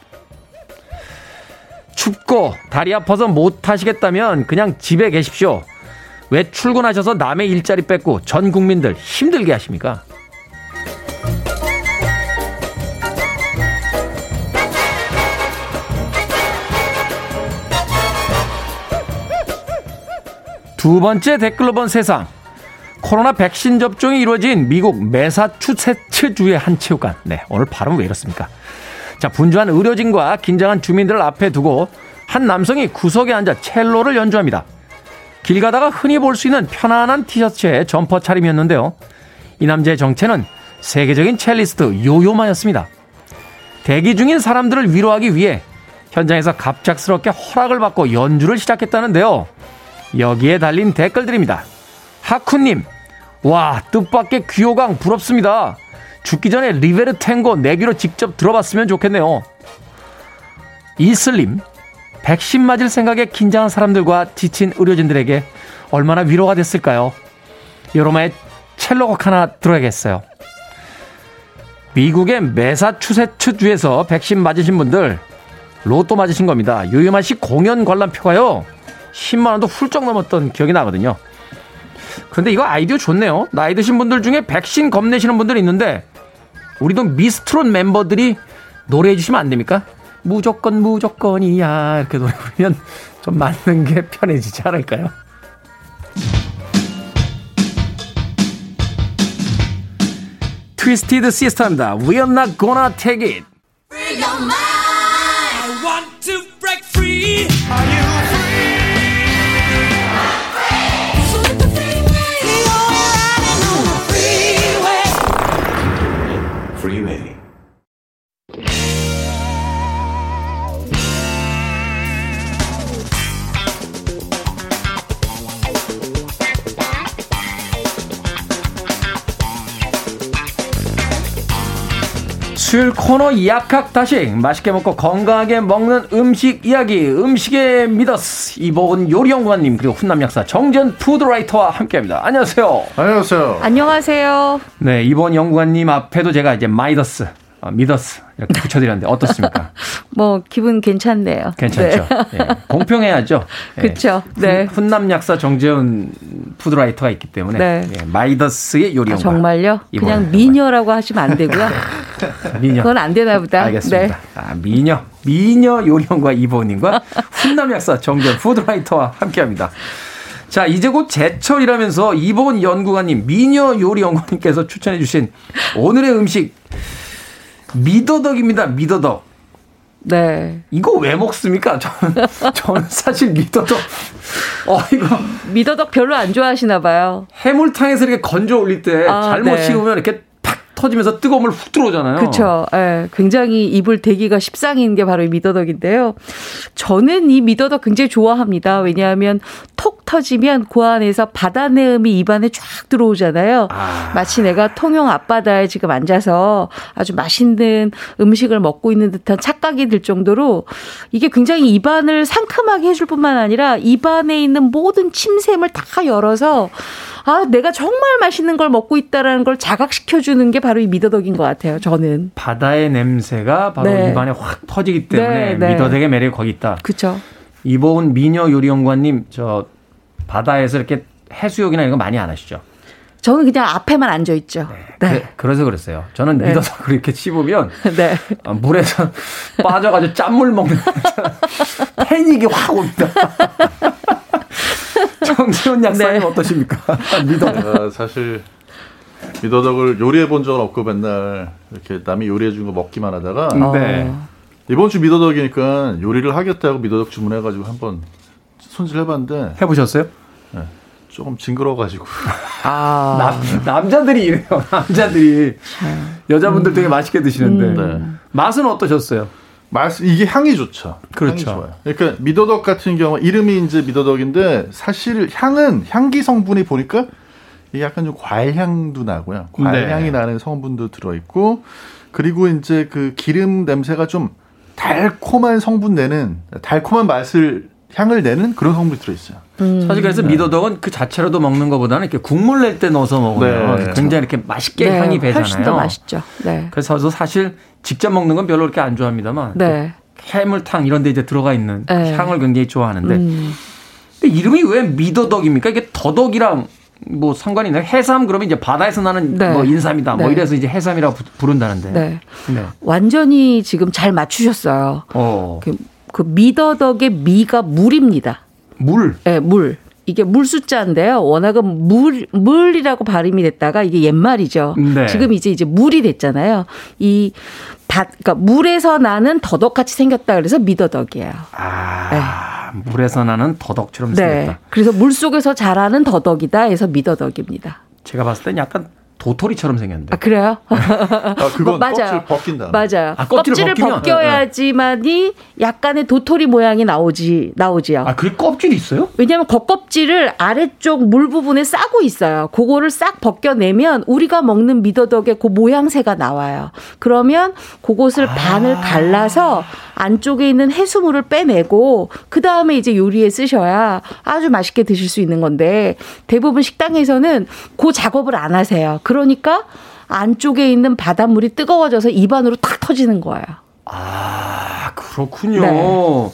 춥고 다리 아파서 못하시겠다면 그냥 집에 계십시오. 왜 출근하셔서 남의 일자리 뺏고 전 국민들 힘들게 하십니까? 두 번째 댓글로 본 세상. 코로나 백신 접종이 이루어진 미국 매사추세츠주의 한 체육관. 네, 오늘 발음은 왜 이렇습니까? 자, 분주한 의료진과 긴장한 주민들을 앞에 두고 한 남성이 구석에 앉아 첼로를 연주합니다. 길 가다가 흔히 볼 수 있는 편안한 티셔츠에 점퍼 차림이었는데요. 이 남자의 정체는 세계적인 첼리스트 요요마였습니다. 대기 중인 사람들을 위로하기 위해 현장에서 갑작스럽게 허락을 받고 연주를 시작했다는데요. 여기에 달린 댓글들입니다. 하쿠님, 와, 뜻밖의 귀요강 부럽습니다. 죽기 전에 리베르 탱고 내 귀로 직접 들어봤으면 좋겠네요. 이슬님, 백신 맞을 생각에 긴장한 사람들과 지친 의료진들에게 얼마나 위로가 됐을까요? 요로마의 첼로곡 하나 들어야겠어요. 미국의 매사추세츠주에서 백신 맞으신 분들, 로또 맞으신 겁니다. 요요마 씨 공연 관람표가요, 십만 원도 훌쩍 넘었던 기억이 나거든요. 그런데 이거 아이디어 좋네요. 나이 드신 분들 중에 백신 겁내시는 분들이 있는데 우리도 미스트롯 멤버들이 노래해 주시면 안 됩니까? 무조건 무조건이야 이렇게 노래 부르면 좀 맞는 게 편해지지 않을까요? 트위스티드 시스터입니다. We're not gonna take it. Free your mind. I want to break free. Are you 수요일 코너 약학다식, 맛있게 먹고 건강하게 먹는 음식 이야기, 음식의 미더스 이보은 요리연구관님, 그리고 훈남 약사 정전 푸드라이터와 함께합니다. 안녕하세요. 안녕하세요. 안녕하세요. 네, 이보은 연구관님 앞에도 제가 이제 마이더스 어, 믿었어 이렇게 붙여드렸는데 어떻습니까? 뭐 기분 괜찮네요. 괜찮죠. 네. 예. 공평해야죠. 예. 그렇죠. 네. 훈남 약사 정재훈 푸드라이터가 있기 때문에 네. 예. 마이더스의 요리연가. 아, 정말요? 그냥 미녀라고 하시면 안 되고요. 미녀. 그건 안 되나 보다. 알겠습니다. 네. 아, 미녀. 미녀 요리연가 이보은님과 훈남 약사 정재훈 푸드라이터와 함께합니다. 자, 이제 곧 제철이라면서 이보은 연구가님, 미녀 요리연구님께서 추천해 주신 오늘의 음식 미더덕입니다. 미더덕. 네. 이거 왜 먹습니까? 저는, 저는 사실 미더덕. 어, 이거. 미더덕 별로 안 좋아하시나 봐요. 해물탕에서 이렇게 건져 올릴 때 아, 잘못 네. 씹으면 이렇게 팍 터지면서 뜨거운 물 훅 들어오잖아요. 그렇죠. 네. 굉장히 입을 대기가 십상인 게 바로 이 미더덕인데요. 저는 이 미더덕 굉장히 좋아합니다. 왜냐하면 톡 터지면 그 안에서 바다내음이 입안에 쫙 들어오잖아요. 아. 마치 내가 통영 앞바다에 지금 앉아서 아주 맛있는 음식을 먹고 있는 듯한 착각이 들 정도로 이게 굉장히 입안을 상큼하게 해줄 뿐만 아니라 입안에 있는 모든 침샘을 다 열어서 아, 내가 정말 맛있는 걸 먹고 있다라는 걸 자각시켜주는 게 바로 이 미더덕인 것 같아요. 저는. 바다의 냄새가 바로 네. 입안에 확 퍼지기 때문에 네, 네. 미더덕의 매력이 거기 있다. 그렇죠. 이보은 미녀 요리연구원님 저 바다에서 이렇게 해수욕이나 이런 거 많이 안 하시죠? 저는 그냥 앞에만 앉아 있죠. 네. 네. 그, 그래서 그랬어요. 저는 네. 믿어서 그렇게 씹으면 네. 아, 물에서 빠져가지고 짠물 먹는 패닉이 확 옵니다. 정재훈 약사님 네. 어떠십니까? 믿어요. 사실 미더덕을 요리해 본 적은 없고 맨날 이렇게 남이 요리해 준 거 먹기만 하다가 네. 이번 주 미더덕이니까 요리를 하겠다고 미더덕 주문해가지고 한번 손질해봤는데 해보셨어요? 네, 조금 징그러워가지고 아 남, 남자들이 이래요. 남자들이 여자분들 되게 맛있게 드시는데 음. 네. 맛은 어떠셨어요? 맛 이게 향이 좋죠. 그렇죠. 향이 좋아요. 그러니까 미더덕 같은 경우 이름이 이제 미더덕인데 사실 향은 향기 성분이 보니까 이게 약간 좀 과일 향도 나고요. 과일 네. 향이 나는 성분도 들어있고 그리고 이제 그 기름 냄새가 좀 달콤한 성분 내는 달콤한 맛을 향을 내는 그런 성분이 들어있어요. 음. 사실 그래서 네. 미더덕은 그 자체로도 먹는 것보다는 이렇게 국물 낼 때 넣어서 먹으면 네. 굉장히 이렇게 맛있게 네. 향이 배잖아요. 훨씬 더 맛있죠. 네. 그래서 저도 사실 직접 먹는 건 별로 그렇게 안 좋아합니다만 네. 해물탕 이런 데 이제 들어가 있는 네. 향을 굉장히 좋아하는데 음. 근데 이름이 왜 미더덕입니까? 이게 더덕이랑 뭐 상관이 있나요? 해삼 그러면 이제 바다에서 나는 네. 뭐 인삼이다. 네. 뭐 이래서 이제 해삼이라고 부른다는데. 네. 네. 완전히 지금 잘 맞추셨어요. 어. 그 그 미더덕의 미가 물입니다. 물? 네, 물. 이게 물 숫자인데요. 워낙은 물, 물이라고 발음이 됐다가 이게 옛말이죠. 네. 지금 이제 이제 물이 됐잖아요. 이 다, 그러니까 물에서 나는 더덕같이 생겼다 그래서 미더덕이에요. 아, 네. 물에서 나는 더덕처럼 생겼다. 네. 그래서 물 속에서 자라는 더덕이다 해서 미더덕입니다. 제가 봤을 땐 약간 도토리처럼 생겼는데. 아, 그래요? 아, 그건 뭐, 껍질 벗긴다. 맞아요. 아, 껍질을, 껍질을 벗겨야지만이 약간의 도토리 모양이 나오지, 나오지요. 아, 그 껍질이 있어요? 왜냐하면 겉껍질을 아래쪽 물 부분에 싸고 있어요. 그거를 싹 벗겨내면 우리가 먹는 미더덕의 그 모양새가 나와요. 그러면 그것을 아. 반을 갈라서 안쪽에 있는 해수물을 빼내고 그 다음에 이제 요리에 쓰셔야 아주 맛있게 드실 수 있는 건데 대부분 식당에서는 그 작업을 안 하세요. 그러니까 안쪽에 있는 바닷물이 뜨거워져서 입안으로 탁 터지는 거예요. 아, 그렇군요. 네.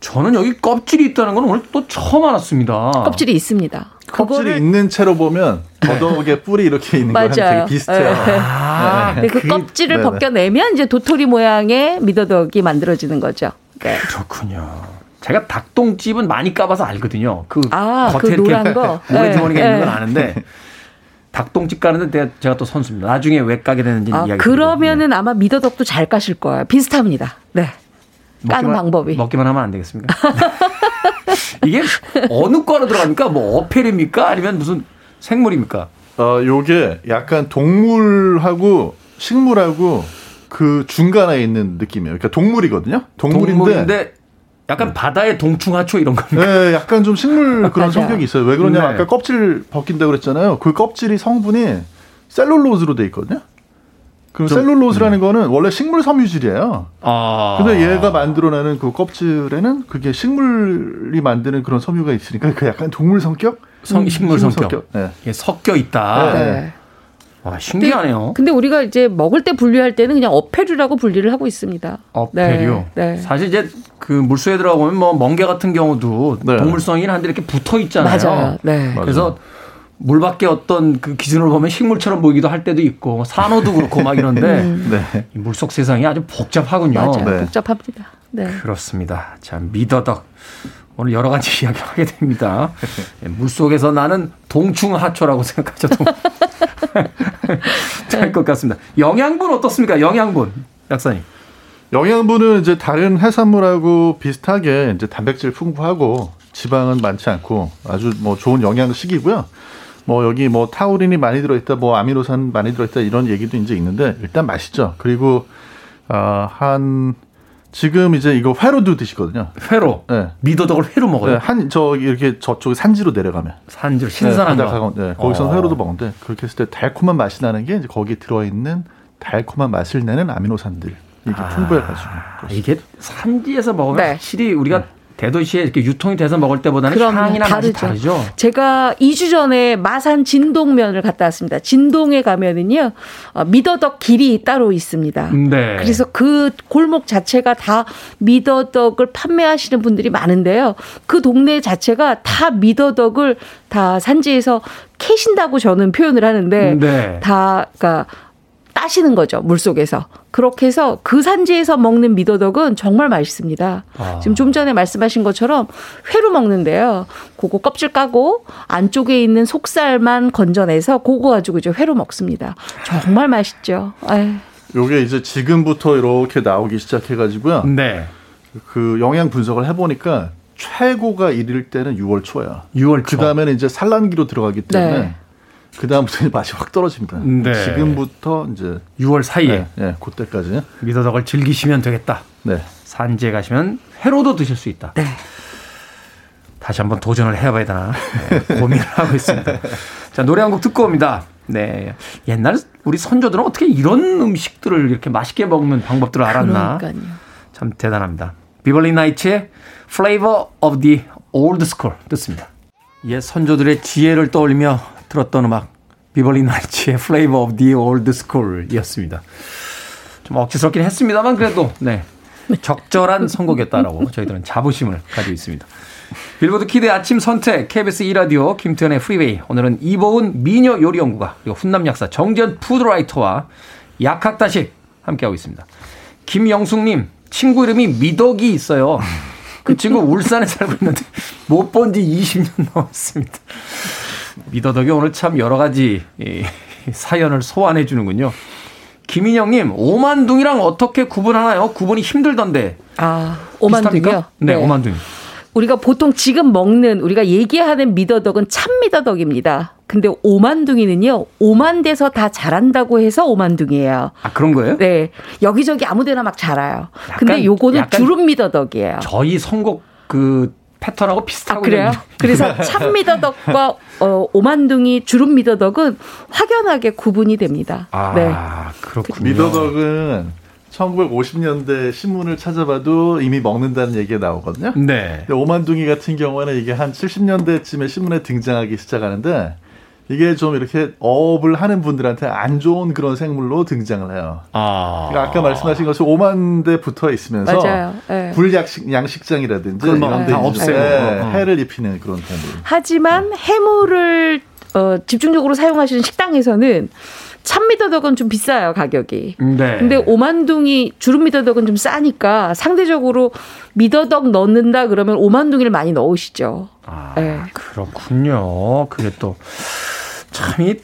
저는 여기 껍질이 있다는 건 오늘 또 처음 알았습니다. 껍질이 있습니다. 껍질이 있는 채로 보면 더덕의 뿔이 이렇게 있는 거랑 되게 비슷해요. 네. 아, 네. 그 껍질을 네네. 벗겨내면 이제 도토리 모양의 미더덕이 만들어지는 거죠. 네. 그렇군요. 제가 닭똥집은 많이 까봐서 알거든요. 그 아, 겉에 그 이렇게 노란 거. 오래 주머니가 네. 있는 건 아는데. 닭똥집 가는데 제가 또 선수입니다. 나중에 왜 까게 되는지는 아, 이야기. 그러면은 드리고. 아마 미더덕도 잘 까실 거예요. 비슷합니다. 네. 까는 먹기만, 방법이. 먹기만 하면 안 되겠습니까? 이게 어느 과로 들어갑니까? 뭐 어패입니까? 아니면 무슨 생물입니까? 어, 요게 약간 동물하고 식물하고 그 중간에 있는 느낌이에요. 그러니까 동물이거든요. 동물인데. 동물인데 약간 네. 바다의 동충하초 이런 겁니까? 네, 약간 좀 식물 그런 성격이 있어요. 왜 그러냐면 네. 아까 껍질 벗긴다고 그랬잖아요. 그 껍질이 성분이 셀룰로스로 돼 있거든요. 그럼 좀, 셀룰로스라는 네. 거는 원래 식물 섬유질이에요. 아. 근데 얘가 만들어내는 그 껍질에는 그게 식물이 만드는 그런 섬유가 있으니까 그 약간 동물 성격? 성, 식물, 식물 성격. 성격. 네. 섞여 있다. 네. 네. 와, 신기하네요. 근데, 근데 우리가 이제 먹을 때 분류할 때는 그냥 어패류라고 분류를 하고 있습니다. 어패류. 네, 네. 사실 이제 그 물속에 들어가면 뭐 멍게 같은 경우도 네. 동물성이긴 한데 이렇게 붙어 있잖아요. 맞아요. 네. 그래서 물 밖에 어떤 그 기준으로 보면 식물처럼 보이기도 할 때도 있고 산호도 그렇고 막 이런데 음. 네. 이 물속 세상이 아주 복잡하군요. 맞아요. 네. 복잡합니다. 네. 그렇습니다. 자, 미더덕. 오늘 여러 가지 이야기를 하게 됩니다. 물속에서 나는 동충하초라고 생각하셔도 될 것 같습니다. 영양분 어떻습니까? 영양분. 약사님. 영양분은 이제 다른 해산물하고 비슷하게 이제 단백질 풍부하고 지방은 많지 않고 아주 뭐 좋은 영양식이고요. 뭐 여기 뭐 타우린이 많이 들어있다, 뭐 아미노산 많이 들어있다 이런 얘기도 이제 있는데 일단 맛있죠. 그리고 어, 한 지금 이제 이거 회로도 드시거든요. 회로. 네. 미더덕을 회로 먹어요. 네. 한 저 이렇게 저쪽 산지로 내려가면. 산지로 신선한 네. 거. 네. 거기서 회로도 먹는데 그렇게 했을 때 달콤한 맛이 나는 게 이제 거기 들어있는 달콤한 맛을 내는 아미노산들 이게 아, 풍부해가지고. 이게 산지에서 먹으면 네. 확실히 우리가 네. 대도시에 이렇게 유통이 돼서 먹을 때보다는 향이나 맛이 다르죠. 제가 이 주 전에 마산 진동면을 갔다 왔습니다. 진동에 가면은요 어, 미더덕 길이 따로 있습니다. 네. 그래서 그 골목 자체가 다 미더덕을 판매하시는 분들이 많은데요. 그 동네 자체가 다 미더덕을 다 산지에서 캐신다고 저는 표현을 하는데 네. 다 그러니까 따시는 거죠. 물속에서. 그렇게 해서 그 산지에서 먹는 미더덕은 정말 맛있습니다. 아. 지금 좀 전에 말씀하신 것처럼 회로 먹는데요. 그거 껍질 까고 안쪽에 있는 속살만 건져내서 그거 가지고 이제 회로 먹습니다. 정말 맛있죠. 에이. 요게 이제 지금부터 이렇게 나오기 시작해가지고요. 네. 그 영양 분석을 해보니까 최고가 이를 때는 유월 초야. 유월 초. 그 다음에는 이제 산란기로 들어가기 때문에. 네. 그 다음부터 맛이 확 떨어집니다. 네. 지금부터 이제 유월 사이에, 네, 네, 그때까지 미더덕을 즐기시면 되겠다. 네. 산지에 가시면 회로도 드실 수 있다. 네. 다시 한번 도전을 해봐야 되나 네, 고민을 하고 있습니다. 자, 노래 한 곡 듣고 옵니다. 네, 옛날 우리 선조들은 어떻게 이런 음식들을 이렇게 맛있게 먹는 방법들을 알았나? 그러니까요. 참 대단합니다. 비벌리 나이츠의 Flavor of the Old School 듣습니다. 옛 선조들의 지혜를 떠올리며 들었던 음악 비벌리 나이츠의 Flavor of the Old School이었습니다. 좀 억지스럽긴 했습니다만 그래도 네 적절한 선곡이었다라고 저희들은 자부심을 가지고 있습니다. 빌보드 키드의 아침 선택 케이비에스 이 라디오 김태현의 프리웨이 오늘은 이보은 미녀 요리연구가 그리고 훈남 약사 정재현 푸드라이터와 약학다식 함께하고 있습니다. 김영숙님 친구 이름이 미덕이 있어요. 그 친구 울산에 살고 있는데 못 본 지 이십 년 넘었습니다. 미더덕이 오늘 참 여러 가지 사연을 소환해 주는군요. 김인영님, 오만둥이랑 어떻게 구분하나요? 구분이 힘들던데. 아, 오만둥이요? 네, 네, 오만둥이. 우리가 보통 지금 먹는 우리가 얘기하는 미더덕은 참 미더덕입니다. 근데 오만둥이는요, 오만돼서 다 자란다고 해서 오만둥이에요. 아, 그런 거예요? 네, 여기저기 아무데나 막 자라요. 약간, 근데 요거는 주름 미더덕이에요. 저희 선곡 그 패턴하고 비슷하고. 아, 그래요? 그래서 참미더덕과 어, 오만둥이 주름 미더덕은 확연하게 구분이 됩니다. 아, 네. 그렇군요. 미더덕은 천구백오십 년대 신문을 찾아봐도 이미 먹는다는 얘기가 나오거든요. 네. 근데 오만둥이 같은 경우에는 이게 한 칠십 년대쯤에 신문에 등장하기 시작하는데 이게 좀 이렇게 어업을 하는 분들한테 안 좋은 그런 생물로 등장을 해요. 아. 그러니까 아까 말씀하신 것이 오만대 붙어 있으면서 네. 굴양식 양식장이라든지 이런 데 없애고 해를 입히는 그런 동물. 하지만 해물을 어, 집중적으로 사용하시는 식당에서는 참미더덕은 좀 비싸요, 가격이. 네. 근데 오만둥이 주름미더덕은 좀 싸니까 상대적으로 미더덕 넣는다 그러면 오만둥이를 많이 넣으시죠. 아, 네. 그렇군요. 그게 또 참이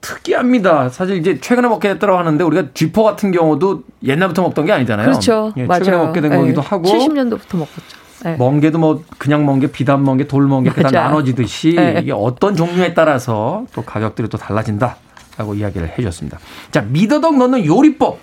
특이합니다. 사실 이제 최근에 먹게 됐더라고 하는데 우리가 쥐포 같은 경우도 옛날부터 먹던 게 아니잖아요. 그렇죠. 예, 최근에 맞아요. 먹게 된 네. 거기도 하고. 칠십 년도부터 먹었죠. 네. 멍게도 뭐 그냥 멍게, 비단 멍게, 돌 멍게 다 나눠지듯이 네. 이게 어떤 종류에 따라서 또 가격들이 또 달라진다. 라고 이야기를 해주셨습니다. 자, 미더덕 넣는 요리법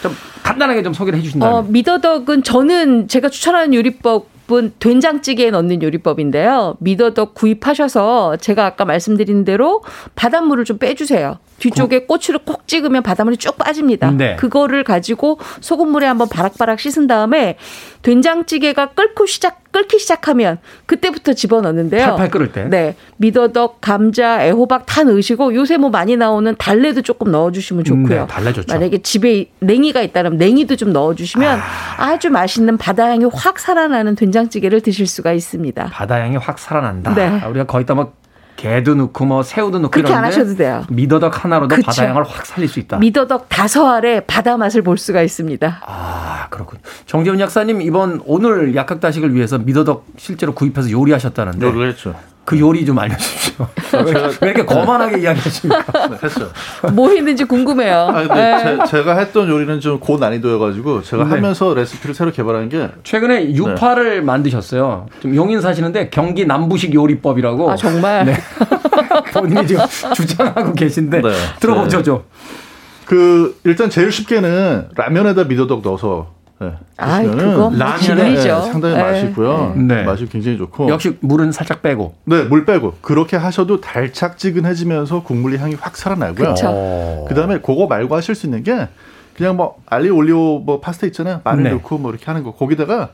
좀 간단하게 좀 소개를 해주신다면. 어, 미더덕은 저는 제가 추천하는 요리법은 된장찌개에 넣는 요리법인데요. 미더덕 구입하셔서 제가 아까 말씀드린 대로 바닷물을 좀 빼주세요. 뒤쪽에 고추를 콕 찍으면 바닷물이 쭉 빠집니다. 네. 그거를 가지고 소금물에 한번 바락바락 씻은 다음에 된장찌개가 끓고 시작 끓기 시작하면 그때부터 집어넣는데요. 팔팔 끓을 때. 네. 미더덕, 감자, 애호박 다 넣으시고 요새 뭐 많이 나오는 달래도 조금 넣어주시면 좋고요. 음, 네, 달래 좋죠. 만약에 집에 냉이가 있다면 냉이도 좀 넣어주시면 아... 아주 맛있는 바다향이 확 살아나는 된장찌개를 드실 수가 있습니다. 바다향이 확 살아난다. 네. 아, 우리가 거의 다 막 개도 넣고 뭐 새우도 넣고 그렇게 안 하셔도 돼요. 미더덕 하나로도 그쵸. 바다향을 확 살릴 수 있다. 미더덕 다섯 알의 바다 맛을 볼 수가 있습니다. 아 그렇군. 정재훈 약사님 이번 오늘 약학다식을 위해서 미더덕 실제로 구입해서 요리하셨다는데. 요리를 했죠. 그 요리 좀 알려주십시오. 왜 이렇게 거만하게 이야기하십니까? 네, 했어요. 뭐 했는지 궁금해요. 아니, 제, 제가 했던 요리는 좀 고난이도여가지고 제가 네. 하면서 레시피를 새로 개발한 게 최근에 유파를 네. 만드셨어요. 좀 용인 사시는데 경기 남부식 요리법이라고. 아 정말? 네. 본인이 지금 주장하고 계신데 네. 들어보죠 네. 좀. 그 일단 제일 쉽게는 라면에다 미더덕 넣어서. 네. 아, 그거 라면이 상당히 네. 맛있고요. 네. 맛이 굉장히 좋고. 역시 물은 살짝 빼고. 네, 물 빼고. 그렇게 하셔도 달짝지근해지면서 국물의 향이 확 살아나고요. 그 다음에 그거 말고 하실 수 있는 게 그냥 뭐 알리오 올리오 뭐 파스타 있잖아요. 마늘 네. 넣고 뭐 이렇게 하는 거. 거기다가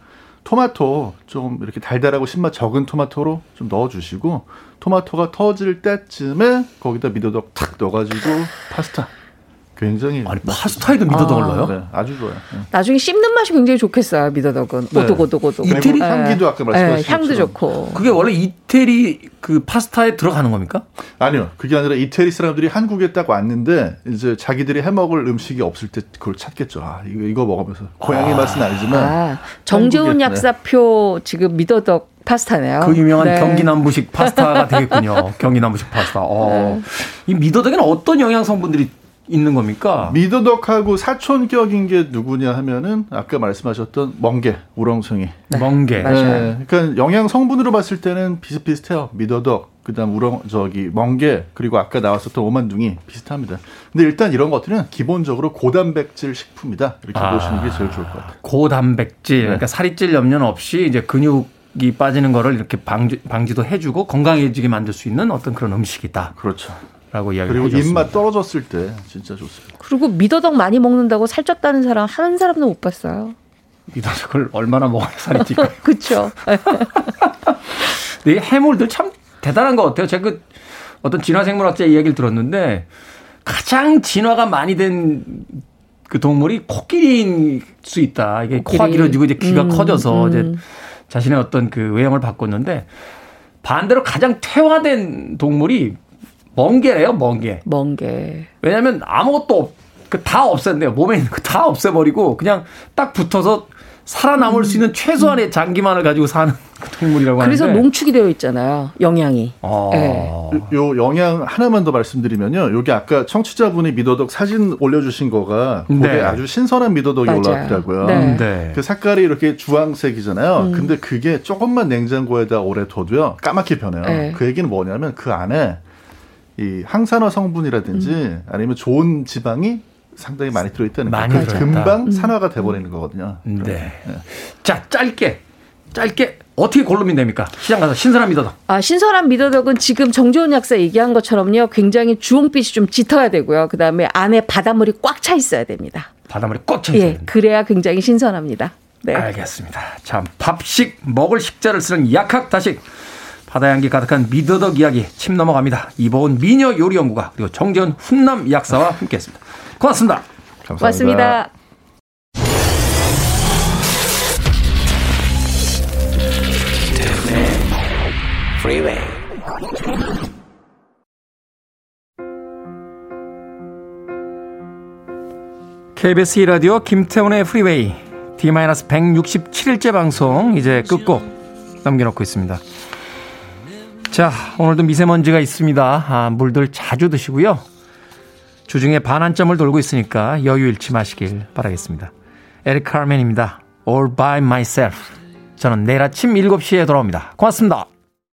토마토 좀 이렇게 달달하고 신맛 적은 토마토로 좀 넣어주시고 토마토가 터질 때쯤에 거기다 미더덕 탁 넣어가지고 파스타. 굉장히 아니 파스타에도 미더덕을 아. 넣어요? 네, 아주 좋아요. 네. 나중에 씹는 맛이 굉장히 좋겠어요. 미더덕은 네. 오독오독오독. 이태리 향기도 아까 말씀하셨죠. 네, 향도 좋고. 그게 원래 이태리 그 파스타에 들어가는 겁니까? 아니요, 그게 아니라 이태리 사람들이 한국에 딱 왔는데 이제 자기들이 해먹을 음식이 없을 때 그걸 찾겠죠. 아, 이거 이거 먹으면서 고향의 아. 맛은 아니지만 아, 정재훈 약사표 네. 지금 미더덕 파스타네요. 그 유명한 네. 경기남부식 파스타가 되겠군요. 경기남부식 파스타. 어. 네. 이 미더덕에는 어떤 영양 성분들이 있는 겁니까? 미더덕하고 사촌격인 게 누구냐 하면은 아까 말씀하셨던 멍게, 우렁송이. 네. 멍게. 맞아요. 네. 그러니까 영양 성분으로 봤을 때는 비슷비슷해요. 미더덕, 그다음 우렁 저기 멍게, 그리고 아까 나왔었던 오만둥이 비슷합니다. 근데 일단 이런 것들은 기본적으로 고단백질 식품이다. 이렇게 아, 보시는 게 제일 좋을 것 같아요. 고단백질. 네. 그러니까 살이 찔 염려는 없이 이제 근육 이 빠지는 거를 이렇게 방지, 방지도 해주고 건강해지게 만들 수 있는 어떤 그런 음식이다. 그렇죠. 라고 이야기를 그리고 해줬습니다. 입맛 떨어졌을 때 진짜 좋습니다. 그리고 미더덕 많이 먹는다고 살쪘다는 사람 한 사람도 못 봤어요. 미더덕을 얼마나 먹어야 살이 찔까요? 그렇죠. 이 해물들 참 대단한 것 같아요. 제가 그 어떤 진화생물학자 이야기를 들었는데 가장 진화가 많이 된 그 동물이 코끼리일 수 있다. 이게 코끼리. 코가 길어지고 이제 귀가 음, 커져서 음. 이제 자신의 어떤 그 외형을 바꿨는데 반대로 가장 퇴화된 동물이 멍게래요, 멍게. 멍게. 왜냐하면 아무것도 없, 다 없앴네요. 몸에 있는 거 다 없애버리고 그냥 딱 붙어서 살아남을 음. 수 있는 최소한의 장기만을 가지고 사는 동물이라고 하는데. 그래서 농축이 되어 있잖아요, 영양이. 아. 네. 요 영양 하나만 더 말씀드리면요. 여기 아까 청취자분이 미더덕 사진 올려주신 거가 그게 네. 아주 신선한 미더덕이 맞아요. 올라왔더라고요. 네. 네. 그 색깔이 이렇게 주황색이잖아요. 음. 근데 그게 조금만 냉장고에다 오래 둬도요 까맣게 변해요. 네. 그 얘기는 뭐냐면 그 안에 이 항산화 성분이라든지 음. 아니면 좋은 지방이 상당히 많이 들어있다는 거예요. 금방 산화가 돼버리는 거거든요. 네. 네. 자, 짧게 짧게 어떻게 고르면 됩니까? 시장 가서 신선한 미더덕. 아, 신선한 미더덕은 지금 정재훈 약사 얘기한 것처럼요. 굉장히 주홍빛이 좀 짙어야 되고요. 그다음에 안에 바닷물이 꽉 차 있어야 됩니다. 바닷물이 꽉 차 있어야 됩니다. 예, 그래야 굉장히 신선합니다. 네. 알겠습니다. 참, 밥식 먹을 식자를 쓰는 약학다식. 바다 향기 가득한 미더덕 이야기 침 넘어갑니다. 이보은 미녀 요리 연구가 그리고 정재훈 훈남 약사와 함께했습니다. 고맙습니다. 감사합니다. 고맙습니다. Freeway. 케이비에스 이 라디오 김태훈의 프리웨이 디 백육십칠 일째 방송 이제 끝곡 남겨놓고 있습니다. 자, 오늘도 미세먼지가 있습니다. 아, 물들 자주 드시고요. 주중에 반환점을 돌고 있으니까 여유 잃지 마시길 바라겠습니다. 에릭 카르멘입니다. All by myself. 저는 내일 아침 일곱 시에 돌아옵니다. 고맙습니다.